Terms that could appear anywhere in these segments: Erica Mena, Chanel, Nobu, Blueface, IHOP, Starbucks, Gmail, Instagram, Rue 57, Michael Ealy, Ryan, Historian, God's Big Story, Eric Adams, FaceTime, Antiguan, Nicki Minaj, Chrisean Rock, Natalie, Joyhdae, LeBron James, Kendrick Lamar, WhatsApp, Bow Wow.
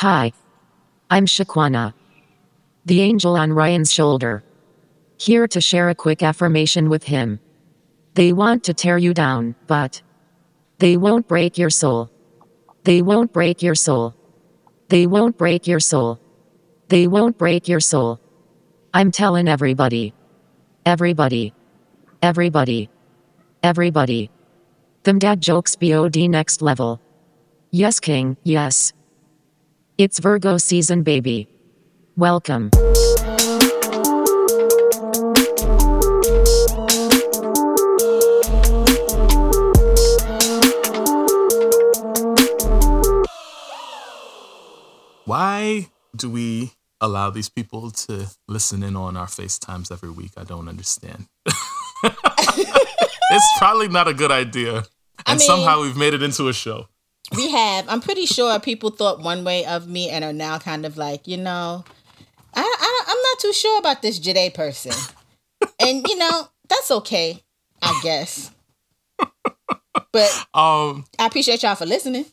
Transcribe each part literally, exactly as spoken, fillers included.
Hi. I'm Shaquana, the angel on Ryan's shoulder, here to share a quick affirmation with him. They want to tear you down, but they won't break your soul. They won't break your soul. They won't break your soul. They won't break your soul. I'm telling everybody. Everybody. Everybody. Everybody. Them dad jokes B O D next level. Yes, King, yes. It's Virgo season, baby. Welcome. Why do we allow these people to listen in on our FaceTimes every week? I don't understand. It's probably not a good idea. And I mean, somehow we've made it into a show. We have. I'm pretty sure people thought one way of me and are now kind of like, you know, I, I, I'm not too sure about this Joyhdae person. And, you know, that's okay, I guess. But um, I appreciate y'all for listening.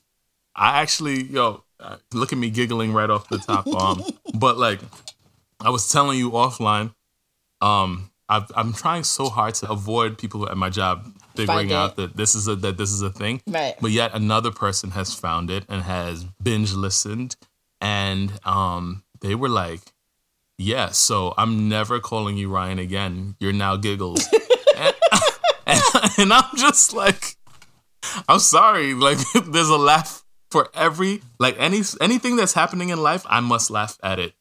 I actually, yo, look at me giggling right off the top. Um, but like I was telling you offline, um, I've, I'm trying so hard to avoid people at my job figuring out that this is a that this is a thing. Right. But yet another person has found it and has binge listened, and um, they were like, "Yeah, so I'm never calling you Ryan again. You're now Giggles," and, and, and I'm just like, "I'm sorry." Like, there's a laugh. For every, like, any anything that's happening in life, I must laugh at it.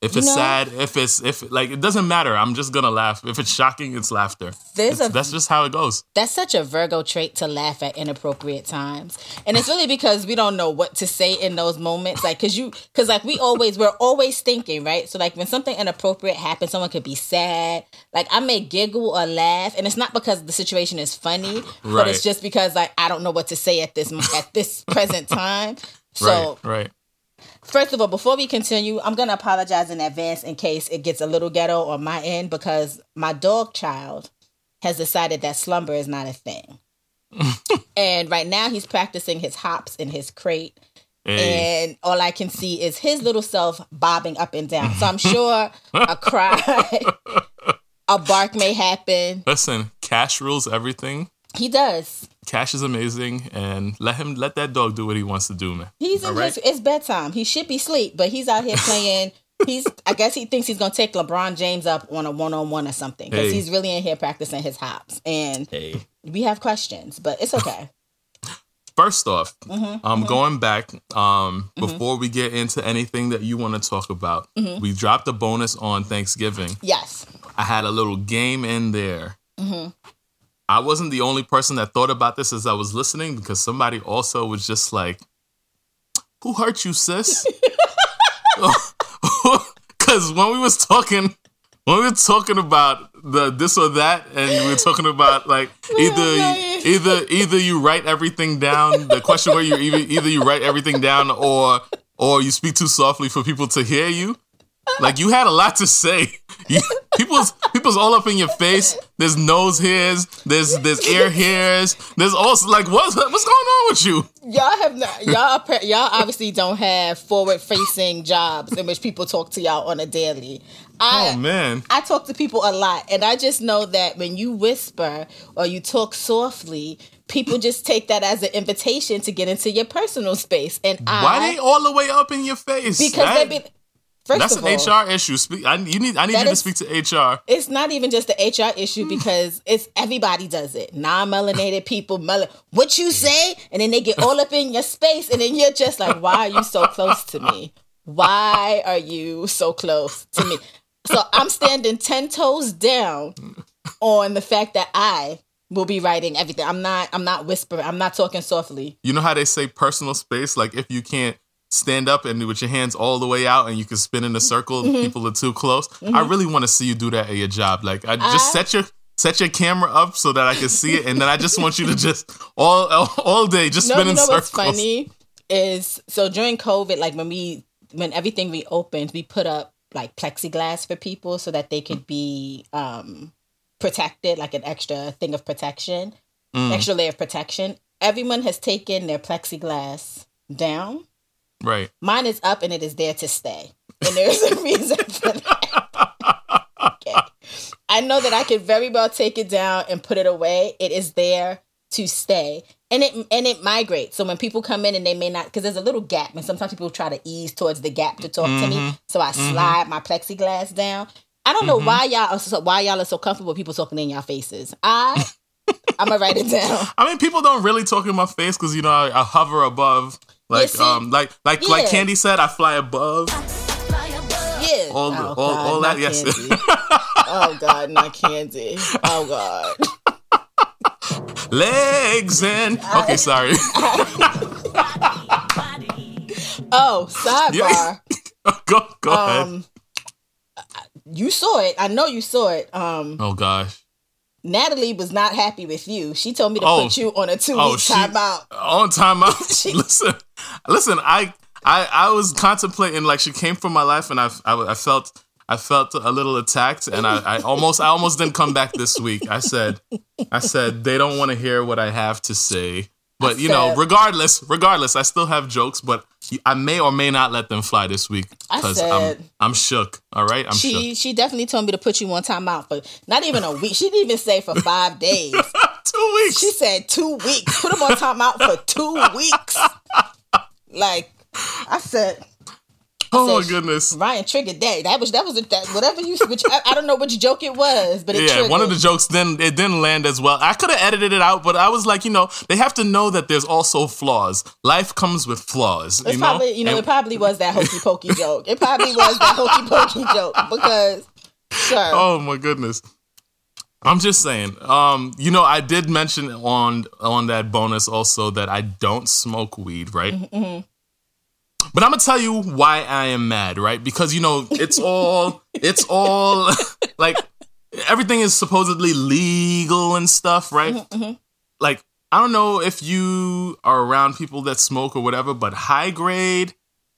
If it's you know, sad, if it's, if like, it doesn't matter. I'm just going to laugh. If it's shocking, it's laughter. It's, a, that's just how it goes. That's such a Virgo trait, to laugh at inappropriate times. And it's really because we don't know what to say in those moments. Like, because you, because like we always, we're always thinking, right? So like when something inappropriate happens, someone could be sad. Like I may giggle or laugh. And it's not because the situation is funny, but right. It's just because like, I don't know what to say at this, at this present time. So, right, right. First of all, before we continue, I'm going to apologize in advance in case it gets a little ghetto on my end, because my dog child has decided that slumber is not a thing. And right now he's practicing his hops in his crate. Hey. And all I can see is his little self bobbing up and down. So I'm sure a cry, a bark may happen. Listen, cash rules everything. He does. Cash is amazing, and let him let that dog do what he wants to do, man. He's in his, it's bedtime. He should be asleep, but he's out here playing. He's I guess he thinks he's gonna take LeBron James up on a one on one or something, because hey. He's really in here practicing his hops. And hey. We have questions, but it's okay. First off, I'm mm-hmm, um, mm-hmm. going back. Um, mm-hmm. Before we get into anything that you want to talk about, mm-hmm. we dropped a bonus on Thanksgiving. Yes, I had a little game in there. Mm-hmm. I wasn't the only person that thought about this as I was listening, because somebody also was just like, who hurt you, sis? Because when we was talking, when we were talking about the this or that, and we were talking about like either either either you write everything down, the question where you either, either you write everything down or or you speak too softly for people to hear you. Like, you had a lot to say. You, people's people's all up in your face. There's nose hairs. There's there's ear hairs. There's also like what's what's going on with you? Y'all have not, y'all y'all obviously don't have forward facing jobs in which people talk to y'all on a daily. I, oh man, I talk to people a lot, and I just know that when you whisper or you talk softly, people just take that as an invitation to get into your personal space. And I, why they all the way up in your face? Because they've been. First That's of an all, H R issue. Speak, I, you need, I need you to is, speak to H R. It's not even just the H R issue, because it's everybody does it. Non-melanated people, mel- what you say, and then they get all up in your space, and then you're just like, why are you so close to me? Why are you so close to me? So I'm standing ten toes down on the fact that I will be writing everything. I'm not. I'm not whispering. I'm not talking softly. You know how they say personal space? Like, if you can't stand up and with your hands all the way out, and you can spin in a circle. Mm-hmm. People are too close. Mm-hmm. I really want to see you do that at your job. Like, I just I... set your set your camera up so that I can see it, and then I just want you to just all all day just no, spin in circles. You know what's funny is, so during COVID, like when we when everything reopened, we put up like plexiglass for people so that they could be um, protected, like an extra thing of protection, mm. extra layer of protection. Everyone has taken their plexiglass down. Right. Mine is up and it is there to stay. And there's a reason for that. Okay. I know that I could very well take it down and put it away. It is there to stay. And it and it migrates. So when people come in and they may not, because there's a little gap, and sometimes people try to ease towards the gap to talk mm-hmm. to me. So I mm-hmm. slide my plexiglass down. I don't know mm-hmm. why y'all are so, why y'all are so comfortable with people talking in y'all faces. I I'm gonna write it down. I mean, people don't really talk in my face because you know I, I hover above, like yeah, see, um, like like yeah. like Candy said, I fly above. Yeah, all oh, all, God, all that. Yes. Oh God, not Candy. Oh God. Legs in. Okay, sorry. Oh, sidebar. Go go um, ahead. You saw it. I know you saw it. Um, oh, gosh. Natalie was not happy with you. She told me to oh, put you on a two-week oh, timeout. On timeout. she, listen, listen. I, I, I was contemplating, like, she came from my life, and I, I, I felt, I felt a little attacked, and I, I almost, I almost didn't come back this week. I said, I said they don't want to hear what I have to say, but said, you know, regardless, regardless, I still have jokes, but I may or may not let them fly this week because I'm I'm shook. All right, I'm she, shook. She definitely told me to put you on timeout for not even a week. She didn't even say for five days. Two weeks. She said two weeks. Put them on timeout for two weeks. Like I said. Oh I said, my goodness! Ryan triggered that. That was that was a, that, whatever you. Which, I, I don't know which joke it was, but it yeah, triggered. One of the jokes didn't it didn't land as well. I could have edited it out, but I was like, you know, they have to know that there's also flaws. Life comes with flaws. It's you probably know? you know and, it probably was that hokey pokey joke. It probably was that hokey pokey joke because. Sure. Oh my goodness! I'm just saying. Um, you know, I did mention on on that bonus also that I don't smoke weed, right? Mm-hmm. But I'm gonna tell you why I am mad, right? Because you know it's all, it's all like everything is supposedly legal and stuff, right? Mm-hmm, mm-hmm. Like I don't know if you are around people that smoke or whatever, but high grade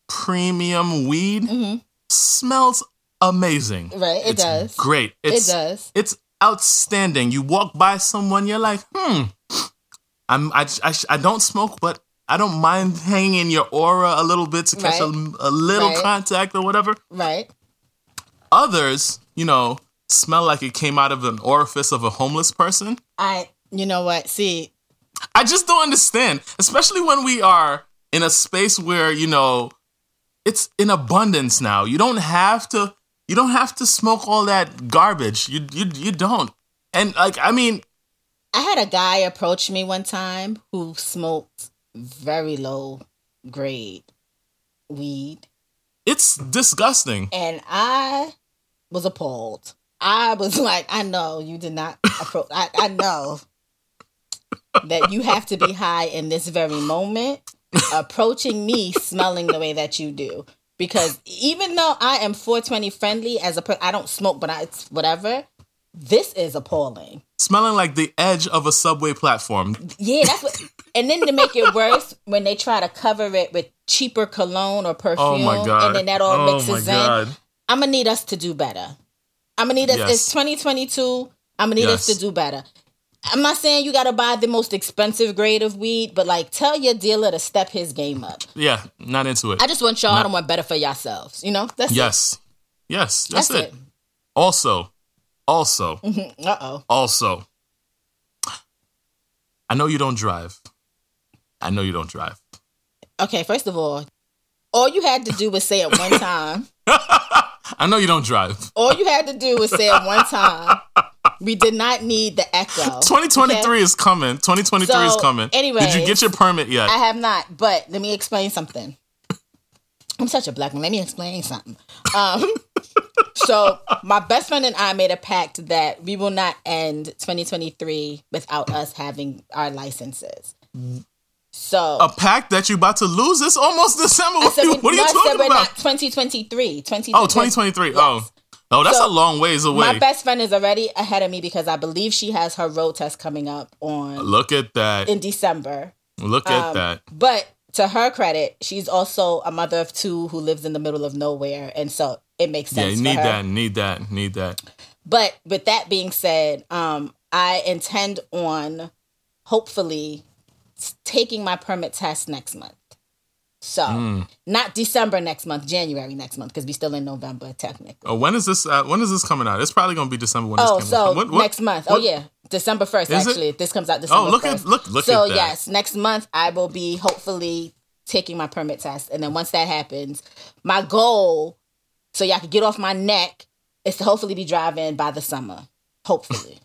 premium weed mm-hmm. smells amazing, right? It it's does. Great. It's, it does. It's outstanding. You walk by someone, you're like, hmm. I'm. I. I, I don't smoke, but. I don't mind hanging in your aura a little bit to catch right. a, a little right. contact or whatever. Right. Others, you know, smell like it came out of an orifice of a homeless person. I, you know what? See, I just don't understand, especially when we are in a space where, you know, it's in abundance now. You don't have to, you don't have to smoke all that garbage. You, you, you don't. And like, I mean, I had a guy approach me one time who smoked very low grade weed. It's disgusting. And I was appalled. I was like, I know you did not approach. I, I know that you have to be high in this very moment, approaching me smelling the way that you do. Because even though I am four twenty friendly as a person, I don't smoke, but I, it's whatever. This is appalling. Smelling like the edge of a subway platform. Yeah, that's what. And then to make it worse, when they try to cover it with cheaper cologne or perfume, oh my God. And then that all oh mixes in. I'm gonna need us to do better. I'm gonna need us. Yes. It's twenty twenty-two. I'm gonna need yes. us to do better. I'm not saying you gotta buy the most expensive grade of weed, but like, tell your dealer to step his game up. Yeah, not into it. I just want y'all not- to want better for yourselves. You know, that's yes, it. yes, that's, that's it. it. Also, also, mm-hmm. uh oh, also. I know you don't drive. I know you don't drive. Okay, first of all, all you had to do was say it one time. I know you don't drive. All you had to do was say it one time. We did not need the echo. twenty twenty-three okay? is coming. twenty twenty-three so, is coming. Anyway, did you get your permit yet? I have not, but let me explain something. I'm such a black man. Let me explain something. Um, so my best friend and I made a pact that we will not end twenty twenty-three without us having our licenses. So a pact that you're about to lose? It's almost December. What, said, you, what are you talking we're about? Not twenty twenty-three. twenty twenty-three. Oh, twenty twenty-three. Yes. Oh, oh, that's so, a long ways away. My best friend is already ahead of me because I believe she has her road test coming up on. Look at that. In December. Look at um, that. But to her credit, she's also a mother of two who lives in the middle of nowhere. And so it makes sense. Yeah, you need for her. that, need that, need that. But with that being said, um, I intend on hopefully taking my permit test next month. So mm. not December next month, January next month, because we're still in November technically. Oh, when is this? Uh, when is this coming out? It's probably going to be December when oh, this comes out. Oh, so next month. What? Oh yeah, December first. Actually, it? This comes out December. Oh, look first. At look look so, at that. So yes, next month I will be hopefully taking my permit test, and then once that happens, my goal, so y'all can get off my neck, is to hopefully be driving by the summer. Hopefully,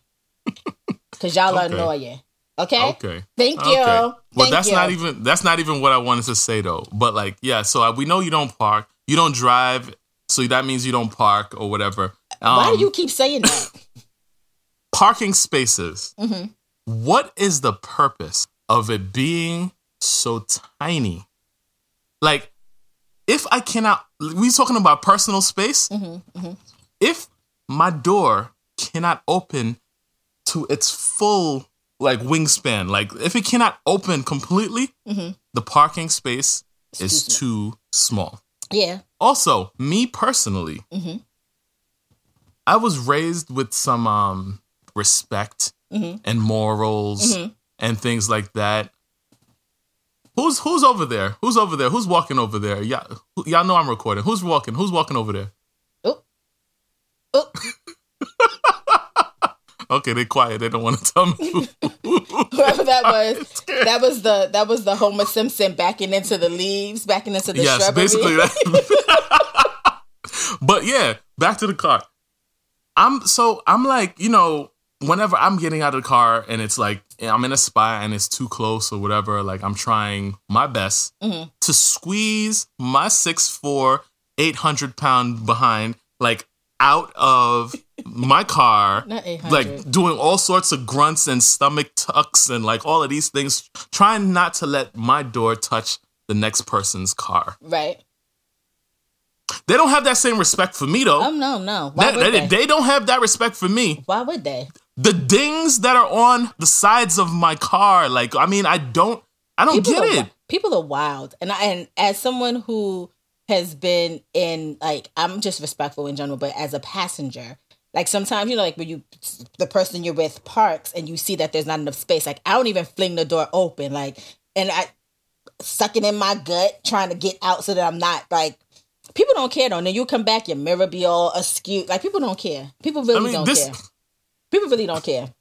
because y'all okay. are annoying. Okay. Okay. Thank you. Okay. Well, Thank that's you. not even that's not even what I wanted to say though. But like, yeah. So I, we know you don't park, you don't drive, so that means you don't park or whatever. Um, Why do you keep saying that? Parking spaces. Mm-hmm. What is the purpose of it being so tiny? Like, if I cannot, we're talking about personal space. Mm-hmm. Mm-hmm. If my door cannot open to its full like wingspan, like if it cannot open completely, mm-hmm. the parking space Excuse is me. too small. Yeah. Also, me personally, mm-hmm. I was raised with some um, respect mm-hmm. and morals mm-hmm. and things like that. Who's who's over there? Who's over there? Who's walking over there? Y'all, y'all know I'm recording. Who's walking? Who's walking over there? Oh. Oh. Okay, they quiet. They don't want to tell me. Whoever that was, that was the that was the Homer Simpson backing into the leaves, backing into the yes, shrubbery. Basically that. But yeah, back to the car. I'm so I'm like, you know, whenever I'm getting out of the car and it's like I'm in a spot and it's too close or whatever, like I'm trying my best mm-hmm. to squeeze my six foot four, eight hundred pound behind, like out of my car, like doing all sorts of grunts and stomach tucks and like all of these things, trying not to let my door touch the next person's car. Right. They don't have that same respect for me though. Oh no, no. Why they, would they? They don't have that respect for me. Why would they? The dings that are on the sides of my car, like I mean, I don't, I don't people get are, it. People are wild, and I, and as someone who has been in, like, I'm just respectful in general, but as a passenger. Like sometimes, you know, like when you, the person you're with parks and you see that there's not enough space. Like I don't even fling the door open. Like, and I sucking in my gut, trying to get out so that I'm not like, people don't care though. And then you come back, your mirror be all askew. Like people don't care. People really I mean, don't this, care. People really don't care.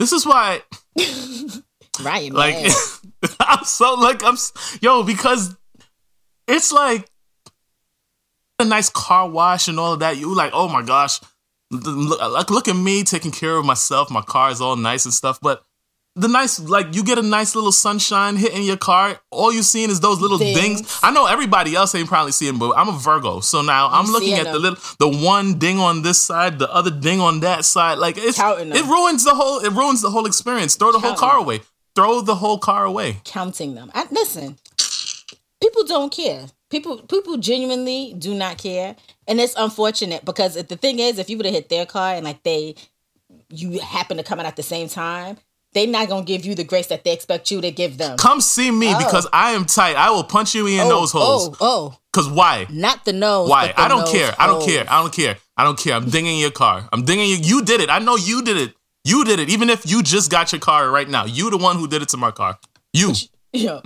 This is why. Ryan, like, man. I'm so like, I'm, yo, because it's like a nice car wash and all of that. You like, oh my gosh. Look, like, look at me taking care of myself. My car is all nice and stuff, but the nice, like, you get a nice little sunshine hitting your car. All you're seeing is those little dings. dings. I know everybody else ain't probably seeing, but I'm a Virgo, so now I'm, I'm looking at them. the little, the one ding on this side, the other ding on that side. Like it's, it ruins the whole, it ruins the whole experience. Throw the Counting whole car them. away. Throw the whole car away. Counting them. I, listen, people don't care. People people genuinely do not care. And it's unfortunate because the thing is, if you would have hit their car and like they, you happen to come out at the same time, they're not going to give you the grace that they expect you to give them. Come see me oh. because I am tight. I will punch you in oh, nose holes. Oh, oh. Because why? Not the nose. Why? But the I don't nose care. Holes. I don't care. I don't care. I don't care. I'm dinging your car. I'm dinging you. You did it. I know you did it. You did it. Even if you just got your car right now. You the one who did it to my car. You. Yeah.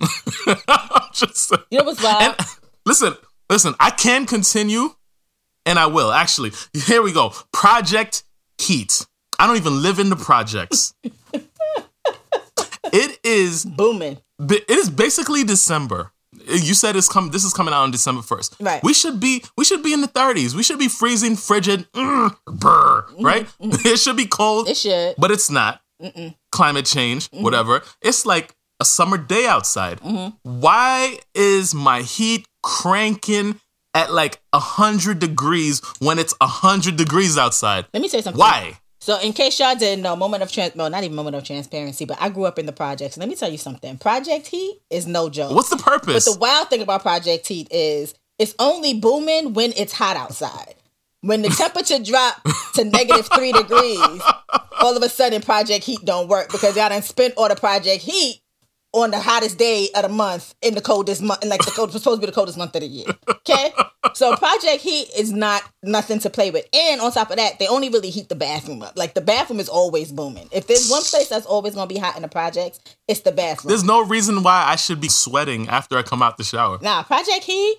I'm just saying. You know what's wild? And, Listen, listen, I can continue, and I will. Actually, here we go. Project Heat. I don't even live in the projects. It is... booming. It is basically December. You said it's come, this is coming out on December first. Right. We should be we should be in the thirties. We should be freezing, frigid, mm, brr, right? Mm-hmm. It should be cold. It should. But it's not. Mm-mm. Climate change, mm-hmm. whatever. It's like a summer day outside. Mm-hmm. Why is my heat cranking at like a hundred degrees when it's a hundred degrees outside? Let me say something. Why? So, in case y'all didn't know, moment of trans, well, not even moment of transparency, but I grew up in the projects. Let me tell you something. Project Heat is no joke. What's the purpose? But the wild thing about Project Heat is it's only booming when it's hot outside. When the temperature dropped to negative three degrees, all of a sudden Project Heat don't work because y'all done spent all the Project Heat on the hottest day of the month in the coldest month, and like the coldest, supposed to be the coldest month of the year. Okay, so Project Heat is not nothing to play with. And on top of that, they only really heat the bathroom up. Like the bathroom is always booming. If there's one place that's always gonna be hot in the projects, it's the bathroom. There's no reason why I should be sweating after I come out the shower. Nah, Project Heat,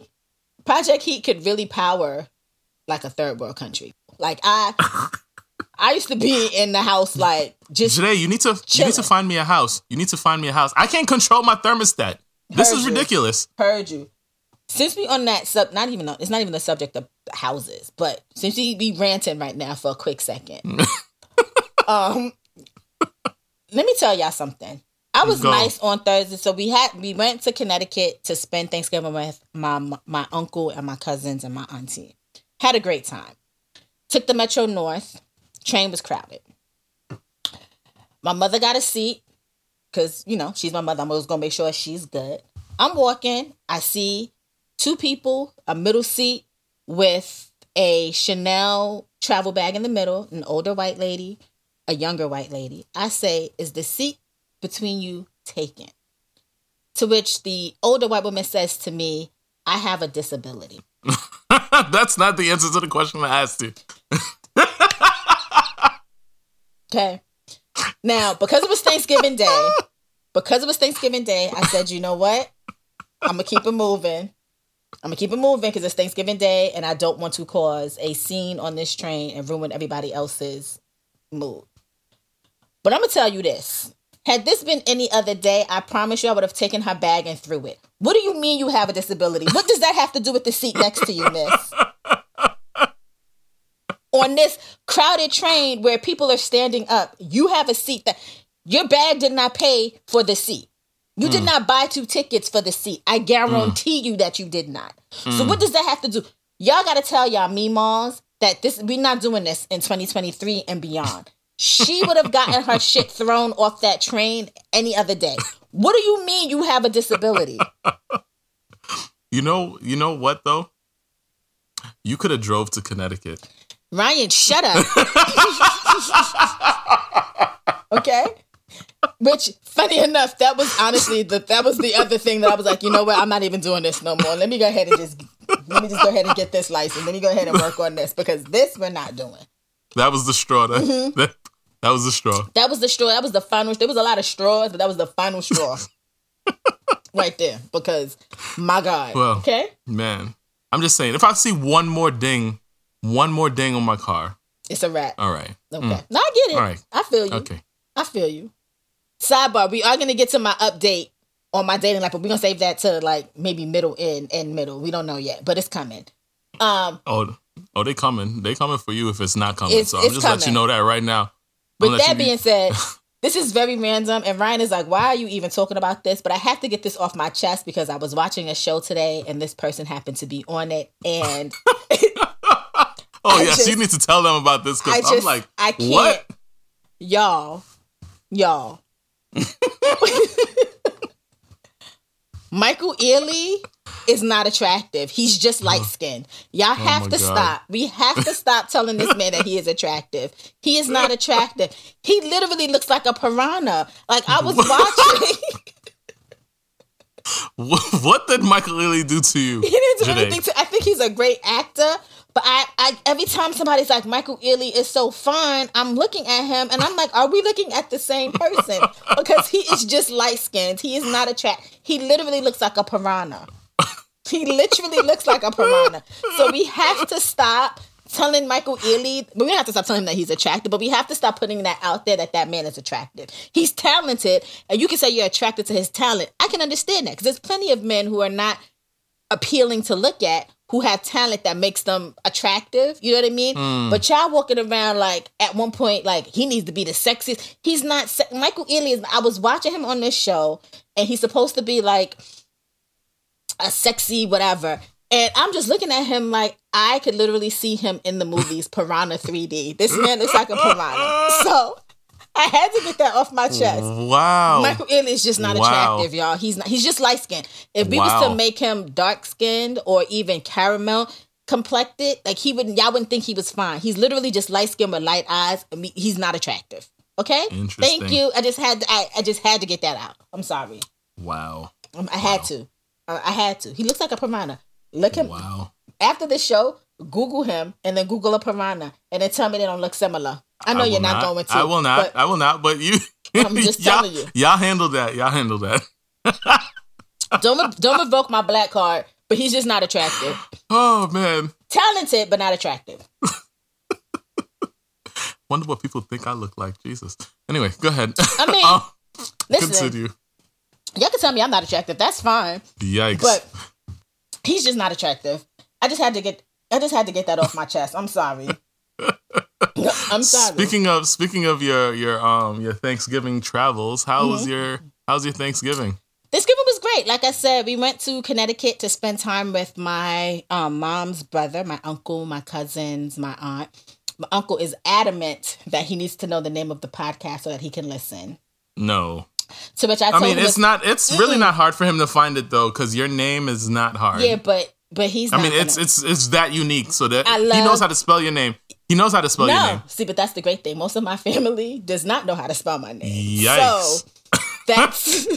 Project Heat could really power like a third world country. Like I. I used to be in the house like just Joyhdae, you need to chilling. you need to find me a house. You need to find me a house. I can't control my thermostat. This Heard is you. ridiculous. Heard you. Since we on that sub, not even on, it's not even the subject of houses, but since we be ranting right now for a quick second, um, let me tell y'all something. I was Go. nice on Thursday, so we had we went to Connecticut to spend Thanksgiving with my my uncle and my cousins and my auntie. Had a great time. Took the Metro North. Train was crowded. My mother got a seat because, you know, she's my mother. I'm always going to make sure she's good. I'm walking. I see two people, a middle seat with a Chanel travel bag in the middle, an older white lady, a younger white lady. I say, is the seat between you taken? To which the older white woman says to me, I have a disability. That's not the answer to the question I asked you. Okay. Now, because it was Thanksgiving Day, because it was Thanksgiving Day, I said, you know what? I'm going to keep it moving. I'm going to keep it moving because it's Thanksgiving Day and I don't want to cause a scene on this train and ruin everybody else's mood. But I'm going to tell you this. Had this been any other day, I promise you I would have taken her bag and threw it. What do you mean you have a disability? What does that have to do with the seat next to you, miss? On this crowded train where people are standing up, you have a seat that your bag did not pay for the seat. You mm. did not buy two tickets for the seat. I guarantee mm. you that you did not. Mm. So what does that have to do? Y'all got to tell y'all meemaws that this we're not doing this in twenty twenty-three and beyond. She would have gotten her shit thrown off that train any other day. What do you mean you have a disability? You know, you know what though? You could have drove to Connecticut. Ryan, shut up. Okay? Which, funny enough, that was honestly, the, that was the other thing that I was like, you know what? I'm not even doing this no more. Let me go ahead and just, let me just go ahead and get this license. Let me go ahead and work on this because this we're not doing. That was the straw. That, mm-hmm. that, that was the straw. That was the straw. That was the final. There was a lot of straws, but that was the final straw. Right there. Because, my God. Well, okay? Man. I'm just saying, if I see one more ding, One more ding on my car. It's a wrap. All right. Okay. Mm. No, I get it. All right. I feel you. Okay. I feel you. Sidebar, we are going to get to my update on my dating life, but we're going to save that to like maybe middle end and middle. We don't know yet, but it's coming. Um. Oh, oh, they coming. They coming for you if it's not coming. It's, so I'm just coming. Let you know that right now. I'm With that being be- said, this is very random. And Ryan is like, why are you even talking about this? But I have to get this off my chest because I was watching a show today and this person happened to be on it. And... Oh, I yes, just, you need to tell them about this because I'm like, I can't. What? Y'all, y'all. Michael Ealy is not attractive. He's just light-skinned. Y'all oh have to God. stop. We have to stop telling this man that he is attractive. He is not attractive. He literally looks like a piranha. Like, I was watching... What did Michael Ealy do to you? He didn't do Joyhdae? anything to... I think he's a great actor. But I, I, every time somebody's like, Michael Ealy is so fine, I'm looking at him, and I'm like, are we looking at the same person? Because he is just light-skinned. He is not attractive. He literally looks like a piranha. He literally looks like a piranha. So we have to stop telling Michael Ealy, but we don't have to stop telling him that he's attractive, but we have to stop putting that out there that that man is attractive. He's talented, and you can say you're attracted to his talent. I can understand that, because there's plenty of men who are not appealing to look at, who have talent that makes them attractive. You know what I mean? Mm. But y'all walking around like at one point, like he needs to be the sexiest. He's not. Se- Michael Ealy is. I was watching him on this show and he's supposed to be like a sexy whatever. And I'm just looking at him like I could literally see him in the movies Piranha three D. This man looks like a piranha. So I had to get that off my chest. Wow. Michael Ealy is just not wow. attractive, y'all. He's not, he's just light-skinned. If we wow. was to make him dark-skinned or even caramel complected, like he wouldn't, y'all wouldn't think he was fine. He's literally just light-skinned with light eyes. I mean, he's not attractive. Okay? Interesting. Thank you. I just had to, I, I just had to get that out. I'm sorry. Wow. Um, I wow. had to. Uh, I had to. He looks like a piranha. Look him. Wow. After the show, Google him and then Google a piranha and then tell me they don't look similar. I know I you're not, not going to. I will not. But I will not. But you. I'm just telling y'all, you. Y'all handle that. Y'all handle that. don't don't revoke my black card. But he's just not attractive. Oh man. Talented, but not attractive. Wonder what people think I look like. Jesus. Anyway, go ahead. I mean, um, listen. Continue. Y'all can tell me I'm not attractive. That's fine. Yikes. But he's just not attractive. I just had to get. I just had to get that off my chest. I'm sorry. I'm sorry. Speaking of speaking of your your um your Thanksgiving travels, how mm-hmm. was your how's your Thanksgiving? Thanksgiving was great. Like I said, we went to Connecticut to spend time with my um, mom's brother, my uncle, my cousins, my aunt. My uncle is adamant that he needs to know the name of the podcast so that he can listen. No. To which I, told I mean, him it's not. It's mm-mm. really not hard for him to find it though, because your name is not hard. Yeah, but but he's. I not mean, gonna. it's it's it's that unique, so that I love, he knows how to spell your name. He knows how to spell no. your name. See, but that's the great thing. Most of my family does not know how to spell my name. Yikes. So that's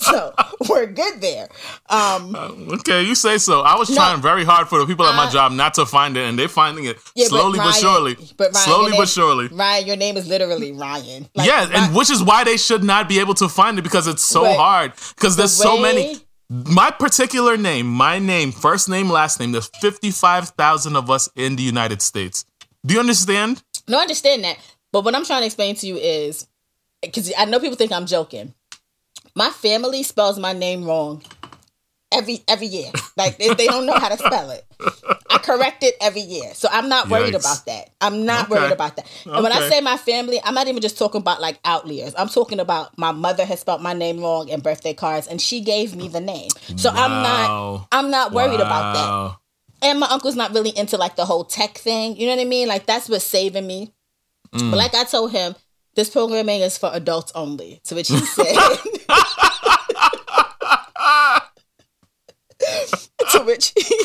so we're good there. Um, um, okay, you say so. I was no, trying very hard for the people at uh, my job not to find it, and they're finding it yeah, slowly but, Ryan, but surely. But Ryan, slowly name, but surely. Ryan, your name is literally Ryan. Like, yeah, Ryan, and which is why they should not be able to find it because it's so but, hard. Because there's the way, so many. My particular name, my name, first name, last name. There's fifty-five thousand of us in the United States. Do you understand? No, I understand that. But what I'm trying to explain to you is. Because I know people think I'm joking. My family spells my name wrong every every year. Like, they, they don't know how to spell it. I correct it every year. So I'm not worried Yikes. about that. I'm not okay. worried about that. And okay. when I say my family, I'm not even just talking about, like, outliers. I'm talking about my mother has spelled my name wrong in birthday cards, and she gave me the name. So wow. I'm not I'm not worried wow. about that. And my uncle's not really into, like, the whole tech thing. You know what I mean? Like, that's what's saving me. Mm. But like I told him, this programming is for adults only. To which he said, to which he,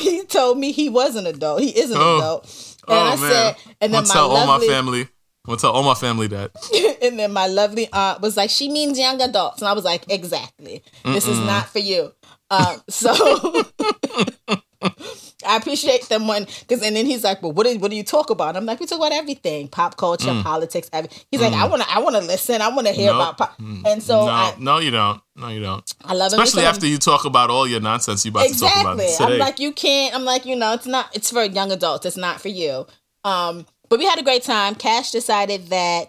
he told me he was an adult. He is an oh. adult. And oh, I man. said, and then my tell lovely, all my family, I'll tell all my family that. And then my lovely aunt was like, she means young adults. And I was like, exactly. Mm-mm. This is not for you. Um, so I appreciate them when, because and then he's like, well, what do what do you talk about? And I'm like, we talk about everything, pop culture, mm. politics. Every, he's mm. like, I want to, I want to listen, I want to hear nope. about. Pop. And so, no, I, no, you don't, no, you don't. I love it, especially after you talk about all your nonsense you about exactly. to talk about today. I'm like, you can't. I'm like, you know, it's not. It's for young adults. It's not for you. Um, but we had a great time. Cash decided that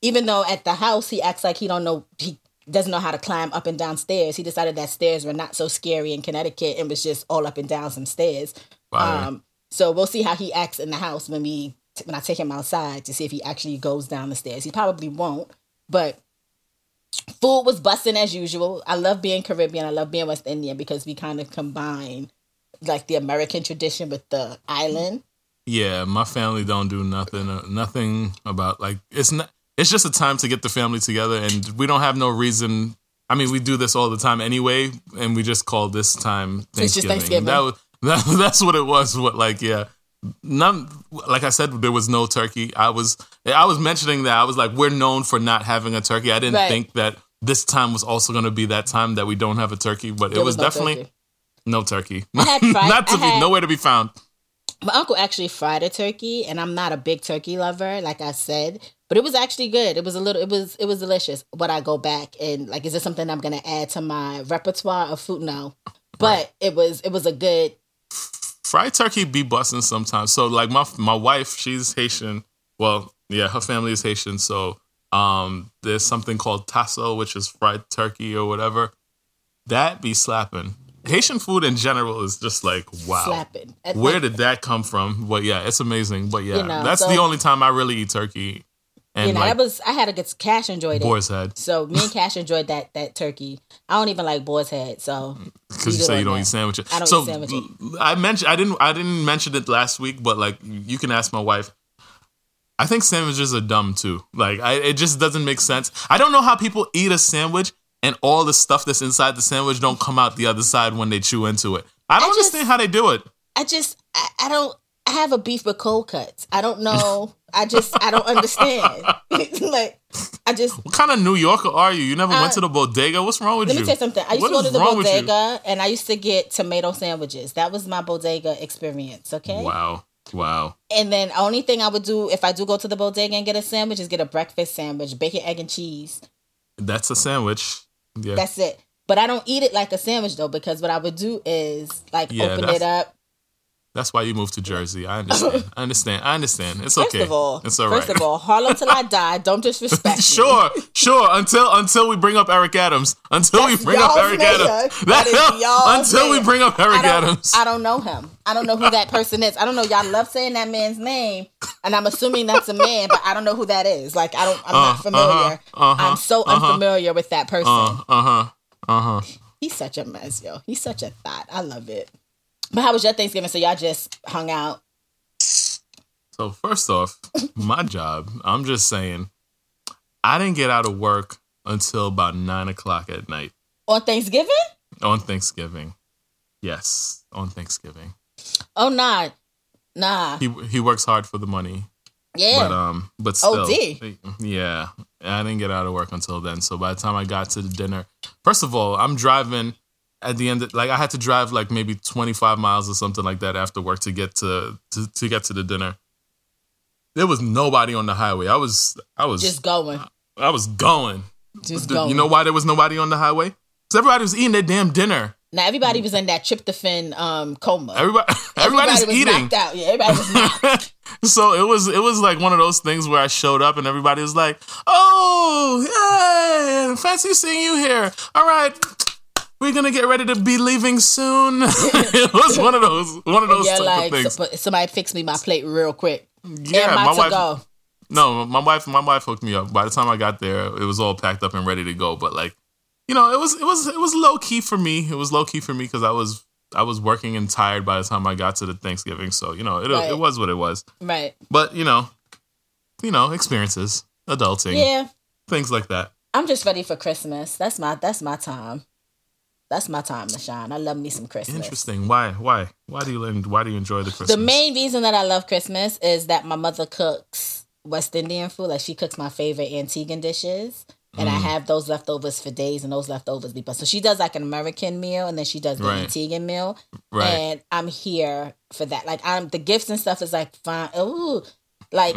even though at the house he acts like he don't know he. doesn't know how to climb up and down stairs. He decided that stairs were not so scary in Connecticut and was just all up and down some stairs. Wow. Um, so we'll see how he acts in the house when we when I take him outside to see if he actually goes down the stairs. He probably won't, but food was busting as usual. I love being Caribbean. I love being West Indian because we kind of combine like the American tradition with the island. Yeah, my family don't do nothing. Uh, nothing about like it's not. It's just a time to get the family together, and we don't have no reason. I mean, we do this all the time anyway, and we just call this time Thanksgiving. It's just Thanksgiving. That was, that, that's what it was. What like yeah, none. Like I said, there was no turkey. I was I was mentioning that I was like, we're known for not having a turkey. I didn't right. think that this time was also going to be that time that we don't have a turkey, but there it was, was no definitely turkey. no turkey. I had fried, not to I be had, nowhere to be found. My uncle actually fried a turkey, and I'm not a big turkey lover, like I said. But it was actually good. It was a little, it was, it was delicious. Would I go back and like, is this something I'm going to add to my repertoire of food? No, but right. it was, it was a good. Fried turkey be busting sometimes. So like my, my wife, she's Haitian. Well, yeah, her family is Haitian. So, um, there's something called tasso, which is fried turkey or whatever. That be slapping. Haitian food in general is just like, wow. Slapping. Where did that come from? But yeah, it's amazing. But yeah, you know, that's so- the only time I really eat turkey. And you know, like, I was I had a good Cash enjoyed it. Boar's head. So me and Cash enjoyed that that turkey. I don't even like boar's head. So because you say you don't that. eat sandwiches, I don't so eat sandwiches. I mentioned I didn't I didn't mention it last week, but like you can ask my wife. I think sandwiches are dumb too. Like I, it just doesn't make sense. I don't know how people eat a sandwich and all the stuff that's inside the sandwich don't come out the other side when they chew into it. I don't I just, understand how they do it. I just I, I don't. I have a beef with cold cuts. I don't know. I just, I don't understand. Like, I just. What kind of New Yorker are you? You never I, went to the bodega? What's wrong with let you? Let me tell you something. I used what to go to the bodega and I used to get tomato sandwiches. That was my bodega experience, okay? Wow. Wow. And then the only thing I would do if I do go to the bodega and get a sandwich is get a breakfast sandwich, bacon, egg, and cheese. That's a sandwich. Yeah. That's it. But I don't eat it like a sandwich, though, because what I would do is, like, yeah, open it up. That's why you moved to Jersey. I understand. I understand. I understand. It's okay. First of all, it's all right. First of all, Harlem till I die. Don't disrespect me. Sure, sure. Until until we bring up Eric Adams. Until That's we bring up Eric name. Adams. That that is until name. we bring up Eric I Adams. I don't know him. I don't know who that person is. I don't know. Y'all love saying that man's name, and I'm assuming that's a man, but I don't know who that is. Like I don't. I'm uh, not familiar. Uh-huh, uh-huh, I'm so uh-huh, unfamiliar with that person. Uh huh. Uh huh. He's such a mess, yo. He's such a thot. I love it. But how was your Thanksgiving? So y'all just hung out. So first off, my job, I'm just saying, I didn't get out of work until about nine o'clock at night. On Thanksgiving? On Thanksgiving. Yes. On Thanksgiving. Oh, nah. Nah. He he works hard for the money. Yeah. But um, but still. O D. Yeah. I didn't get out of work until then. So by the time I got to the dinner, first of all, I'm driving. At the end, of, like I had to drive like maybe twenty-five miles or something like that after work to get to, to to get to the dinner. There was nobody on the highway. I was I was just going. I, I was going. Just Dude, going. You know why there was nobody on the highway? Because everybody was eating their damn dinner. Now everybody was in that tryptophan um, coma. Everybody, everybody was, was eating. Knocked out. Yeah, everybody was knocked. So it was it was like one of those things where I showed up and everybody was like, "Oh, hey, fancy seeing you here. All right. We're gonna get ready to be leaving soon." It was one of those, one of those type like, of things. Somebody fix me my plate real quick. Yeah, and my, my wife. Go. No, my wife, my wife hooked me up. By the time I got there, it was all packed up and ready to go. But like, you know, it was, it was, it was low key for me. It was low key for me because I was, I was working and tired by the time I got to the Thanksgiving. So you know, it, right. it was what it was. Right. But you know, you know, experiences, adulting, yeah, things like that. I'm just ready for Christmas. That's my, that's my time. That's my time to shine. I love me some Christmas. Interesting. Why? Why? Why do you Why do you enjoy the Christmas? The main reason that I love Christmas is that my mother cooks West Indian food. Like she cooks my favorite Antiguan dishes, and mm. I have those leftovers for days, and those leftovers be bust. So she does like an American meal, and then she does the right. Antiguan meal, right. And I'm here for that. Like I'm the gifts and stuff is like fine. Ooh, like.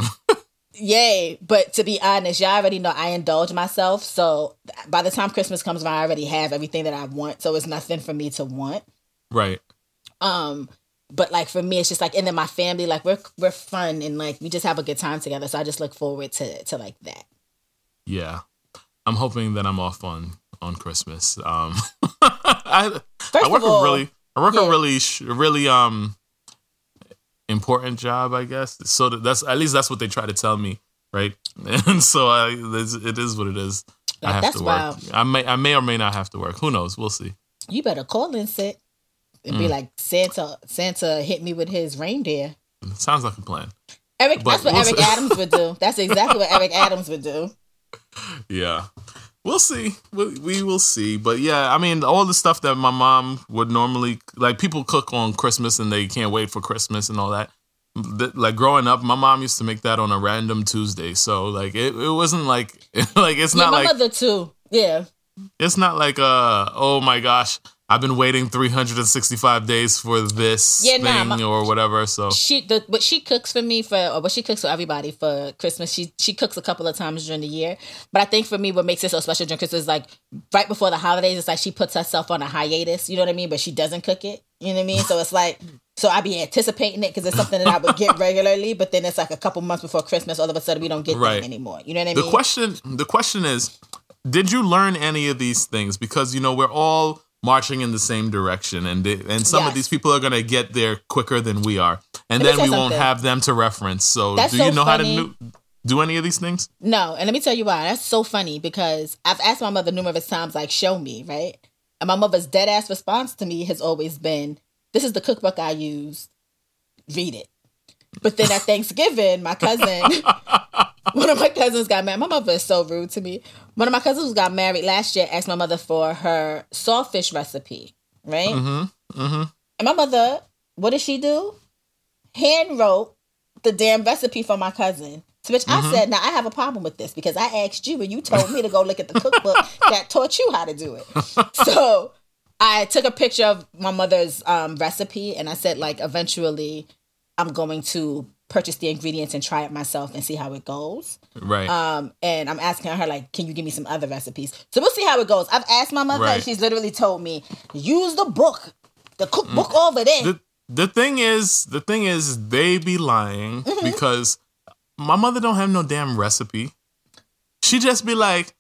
Yay, but to be honest, y'all already know I indulge myself, so by the time Christmas comes around, I already have everything that I want, so it's nothing for me to want. Right. Um, but, like, for me, it's just, like, and then my family, like, we're we're fun, and, like, we just have a good time together, so I just look forward to, to like, that. Yeah. I'm hoping that I'm off on, on Christmas. Um, I, I work all, a really, I work yeah. a really, really, um... important job, I guess. So that's at least that's what they try to tell me, right? And so I, it is what it is. Like, I have that's to work. Wild. I may, I may or may not have to work. Who knows? We'll see. You better call in sick and mm. be like, Santa, Santa hit me with his reindeer. Sounds like a plan. Eric, but that's what we'll Eric see. Adams would do. That's exactly what Eric Adams would do. Yeah, we'll see. We, we will see. But yeah, I mean, all the stuff that my mom would normally, like people cook on Christmas and they can't wait for Christmas and all that. Like growing up, my mom used to make that on a random Tuesday. So like, it, it wasn't like, like it's yeah, not my like. My mother too. Yeah. It's not like, uh, oh my gosh, I've been waiting three hundred sixty-five days for this yeah, thing nah, my, or whatever. So she, the, what she cooks for me for, or what she cooks for everybody for Christmas, she she cooks a couple of times during the year. But I think for me, what makes it so special during Christmas is like right before the holidays, it's like she puts herself on a hiatus. You know what I mean? But she doesn't cook it. You know what I mean? So it's like, so I be anticipating it because it's something that I would get regularly. But then it's like a couple months before Christmas, all of a sudden we don't get right. that anymore. You know what I mean? The question, the question is, did you learn any of these things? Because you know we're all marching in the same direction, and they, and some yes. of these people are going to get there quicker than we are, and then we something. won't have them to reference. So that's do you so know funny. how to do, do any of these things? No, and let me tell you why. That's so funny because I've asked my mother numerous times, like, show me, right? And my mother's dead-ass response to me has always been, this is the cookbook I used, read it. But then at Thanksgiving, my cousin, one of my cousins got married. My mother is so rude to me. One of my cousins who got married last year asked my mother for her sawfish recipe, right? Mm-hmm. Mm-hmm. And my mother, what did she do? hand wrote the damn recipe for my cousin. So, which mm-hmm. I said, now I have a problem with this because I asked you and you told me to go look at the cookbook that taught you how to do it. So I took a picture of my mother's um, recipe and I said, like, eventually I'm going to purchase the ingredients and try it myself and see how it goes. Right. Um, and I'm asking her, like, can you give me some other recipes? So we'll see how it goes. I've asked my mother right. and she's literally told me, use the book, the cookbook mm. over there. The, the thing is, the thing is, they be lying mm-hmm. because my mother don't have no damn recipe. She just be like,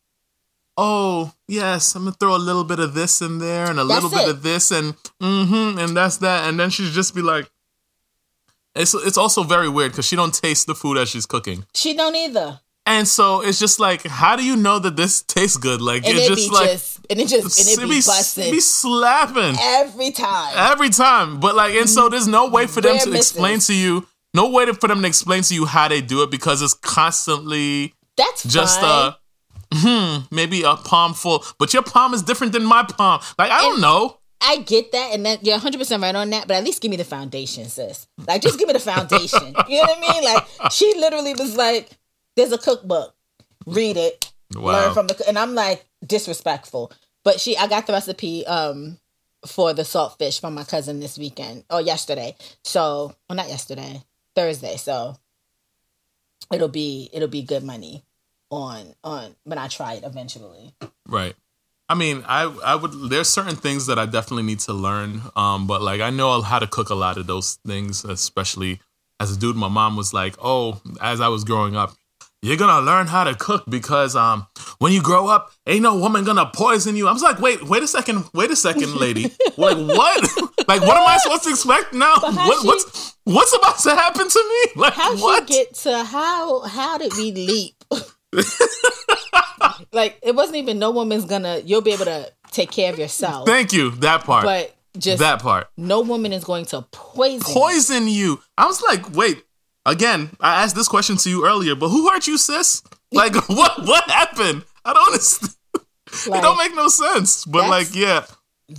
oh, yes, I'm going to throw a little bit of this in there and a that's little it. bit of this and mm-hmm, and that's that. And then she'd just be like, it's it's also very weird because she don't taste the food as she's cooking. She don't either. And so it's just like, how do you know that this tastes good? Like, and it just be like, just, and it just, and it, it be busting. be slapping. Every time. Every time. But like, and so there's no way for them We're to misses. explain to you, no way for them to explain to you how they do it because it's constantly that's just fine. a... Hmm, maybe a palm full, but your palm is different than my palm. Like, I don't and know. I get that, and that you're one hundred percent right on that, but at least give me the foundation, sis. Like, just give me the foundation. You know what I mean? Like, she literally was like, there's a cookbook. Read it. Wow. Learn from the... And I'm like, disrespectful. But she, I got the recipe um, for the salt fish from my cousin this weekend. Oh, yesterday. So, well, not yesterday. Thursday. So, it'll be it'll be good money. on on when I try it eventually. Right. I mean, I I would there's certain things that I definitely need to learn, um but like I know how to cook a lot of those things, especially as a dude. My mom was like, "Oh, as I was growing up, you're going to learn how to cook because um when you grow up, ain't no woman going to poison you." I was like, "Wait, wait a second. Wait a second, lady." Like, what? Like, what am I supposed to expect now? What, she, what's what's about to happen to me? Like, how what? She get to how how did we leap? Like, it wasn't even no woman's gonna you'll be able to take care of yourself. Thank you. That part. But just that part. No woman is going to poison Poison you. I was like, wait, again, I asked this question to you earlier, but who hurt you, sis? Like, what what happened? I don't understand. Like, it don't make no sense. But like, yeah.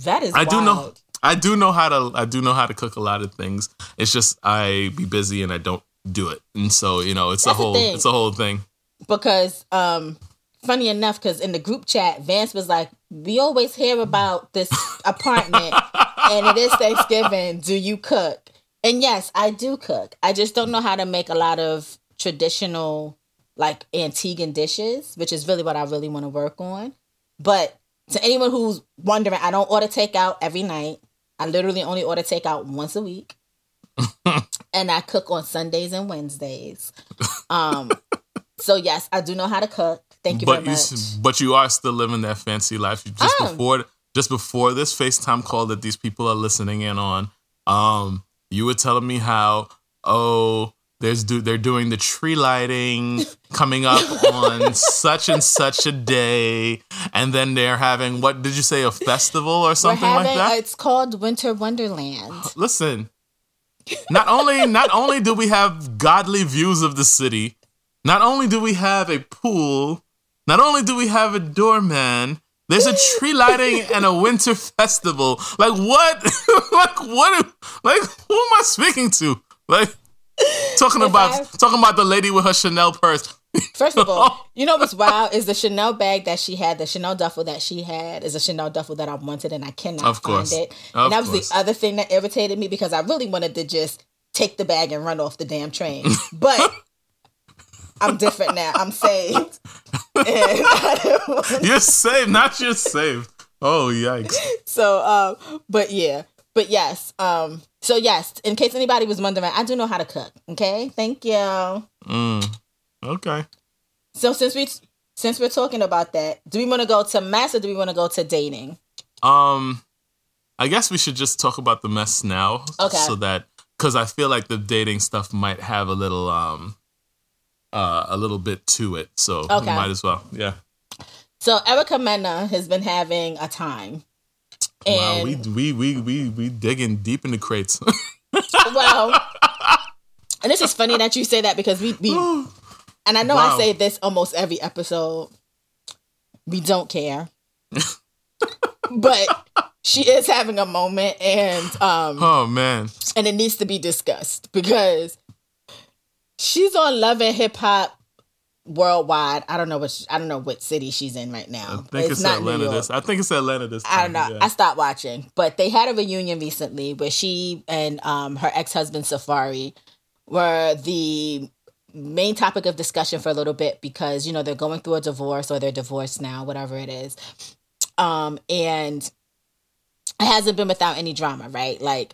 That is I wild. do know I do know how to I do know how to cook a lot of things. It's just I be busy and I don't do it. And so, you know, it's That's a whole it's a whole thing. Because, um, funny enough, because in the group chat, Vance was like, "We always hear about this apartment, and it is Thanksgiving. Do you cook?" And yes, I do cook. I just don't know how to make a lot of traditional, like Antiguan dishes, which is really what I really want to work on. But to anyone who's wondering, I don't order takeout every night. I literally only order takeout once a week, and I cook on Sundays and Wednesdays. Um. So, yes, I do know how to cook. Thank you but very much. You, but you are still living that fancy life. Just um. before just before this FaceTime call that these people are listening in on, um, you were telling me how, oh, there's do, they're doing the tree lighting coming up on such and such a day. And then they're having, what did you say, a festival or something having, like that? It's called Winter Wonderland. Listen, not only not only do we have godly views of the city, not only do we have a pool, not only do we have a doorman, there's a tree lighting and a winter festival. Like, what? Like, what? Like, who am I speaking to? Like, talking about I've... talking about the lady with her Chanel purse. First of all, you know what's wild is the Chanel bag that she had, the Chanel duffel that she had is a Chanel duffel that I wanted and I cannot of course. find it. Of and that was course. the other thing that irritated me because I really wanted to just take the bag and run off the damn train. But... I'm different now. I'm saved. You're saved, not you're saved. Oh, yikes. So, um, but yeah. But yes. Um, so yes, in case anybody was wondering, I do know how to cook. Okay? Thank you. Mm, okay. So since we since we're talking about that, do we want to go to mess or do we want to go to dating? Um, I guess we should just talk about the mess now. Okay. So that, because I feel like the dating stuff might have a little... um. Uh, a little bit to it, so okay. we might as well. Yeah. So Erica Mena has been having a time. And wow, we we we we we digging deep in the crates. Well, and this is funny that you say that because we we, and I know wow. I say this almost every episode. We don't care, but she is having a moment, and um, oh man, and it needs to be discussed because she's on Love and Hip Hop Worldwide. I don't know what she, I don't know what city she's in right now. I think it's, it's not Atlanta. New York. This I think it's Atlanta. This time. I don't know. Yeah. I stopped watching, but they had a reunion recently where she and um, her ex-husband Safaree were the main topic of discussion for a little bit because you know they're going through a divorce or they're divorced now, whatever it is. Um, and it hasn't been without any drama, right? Like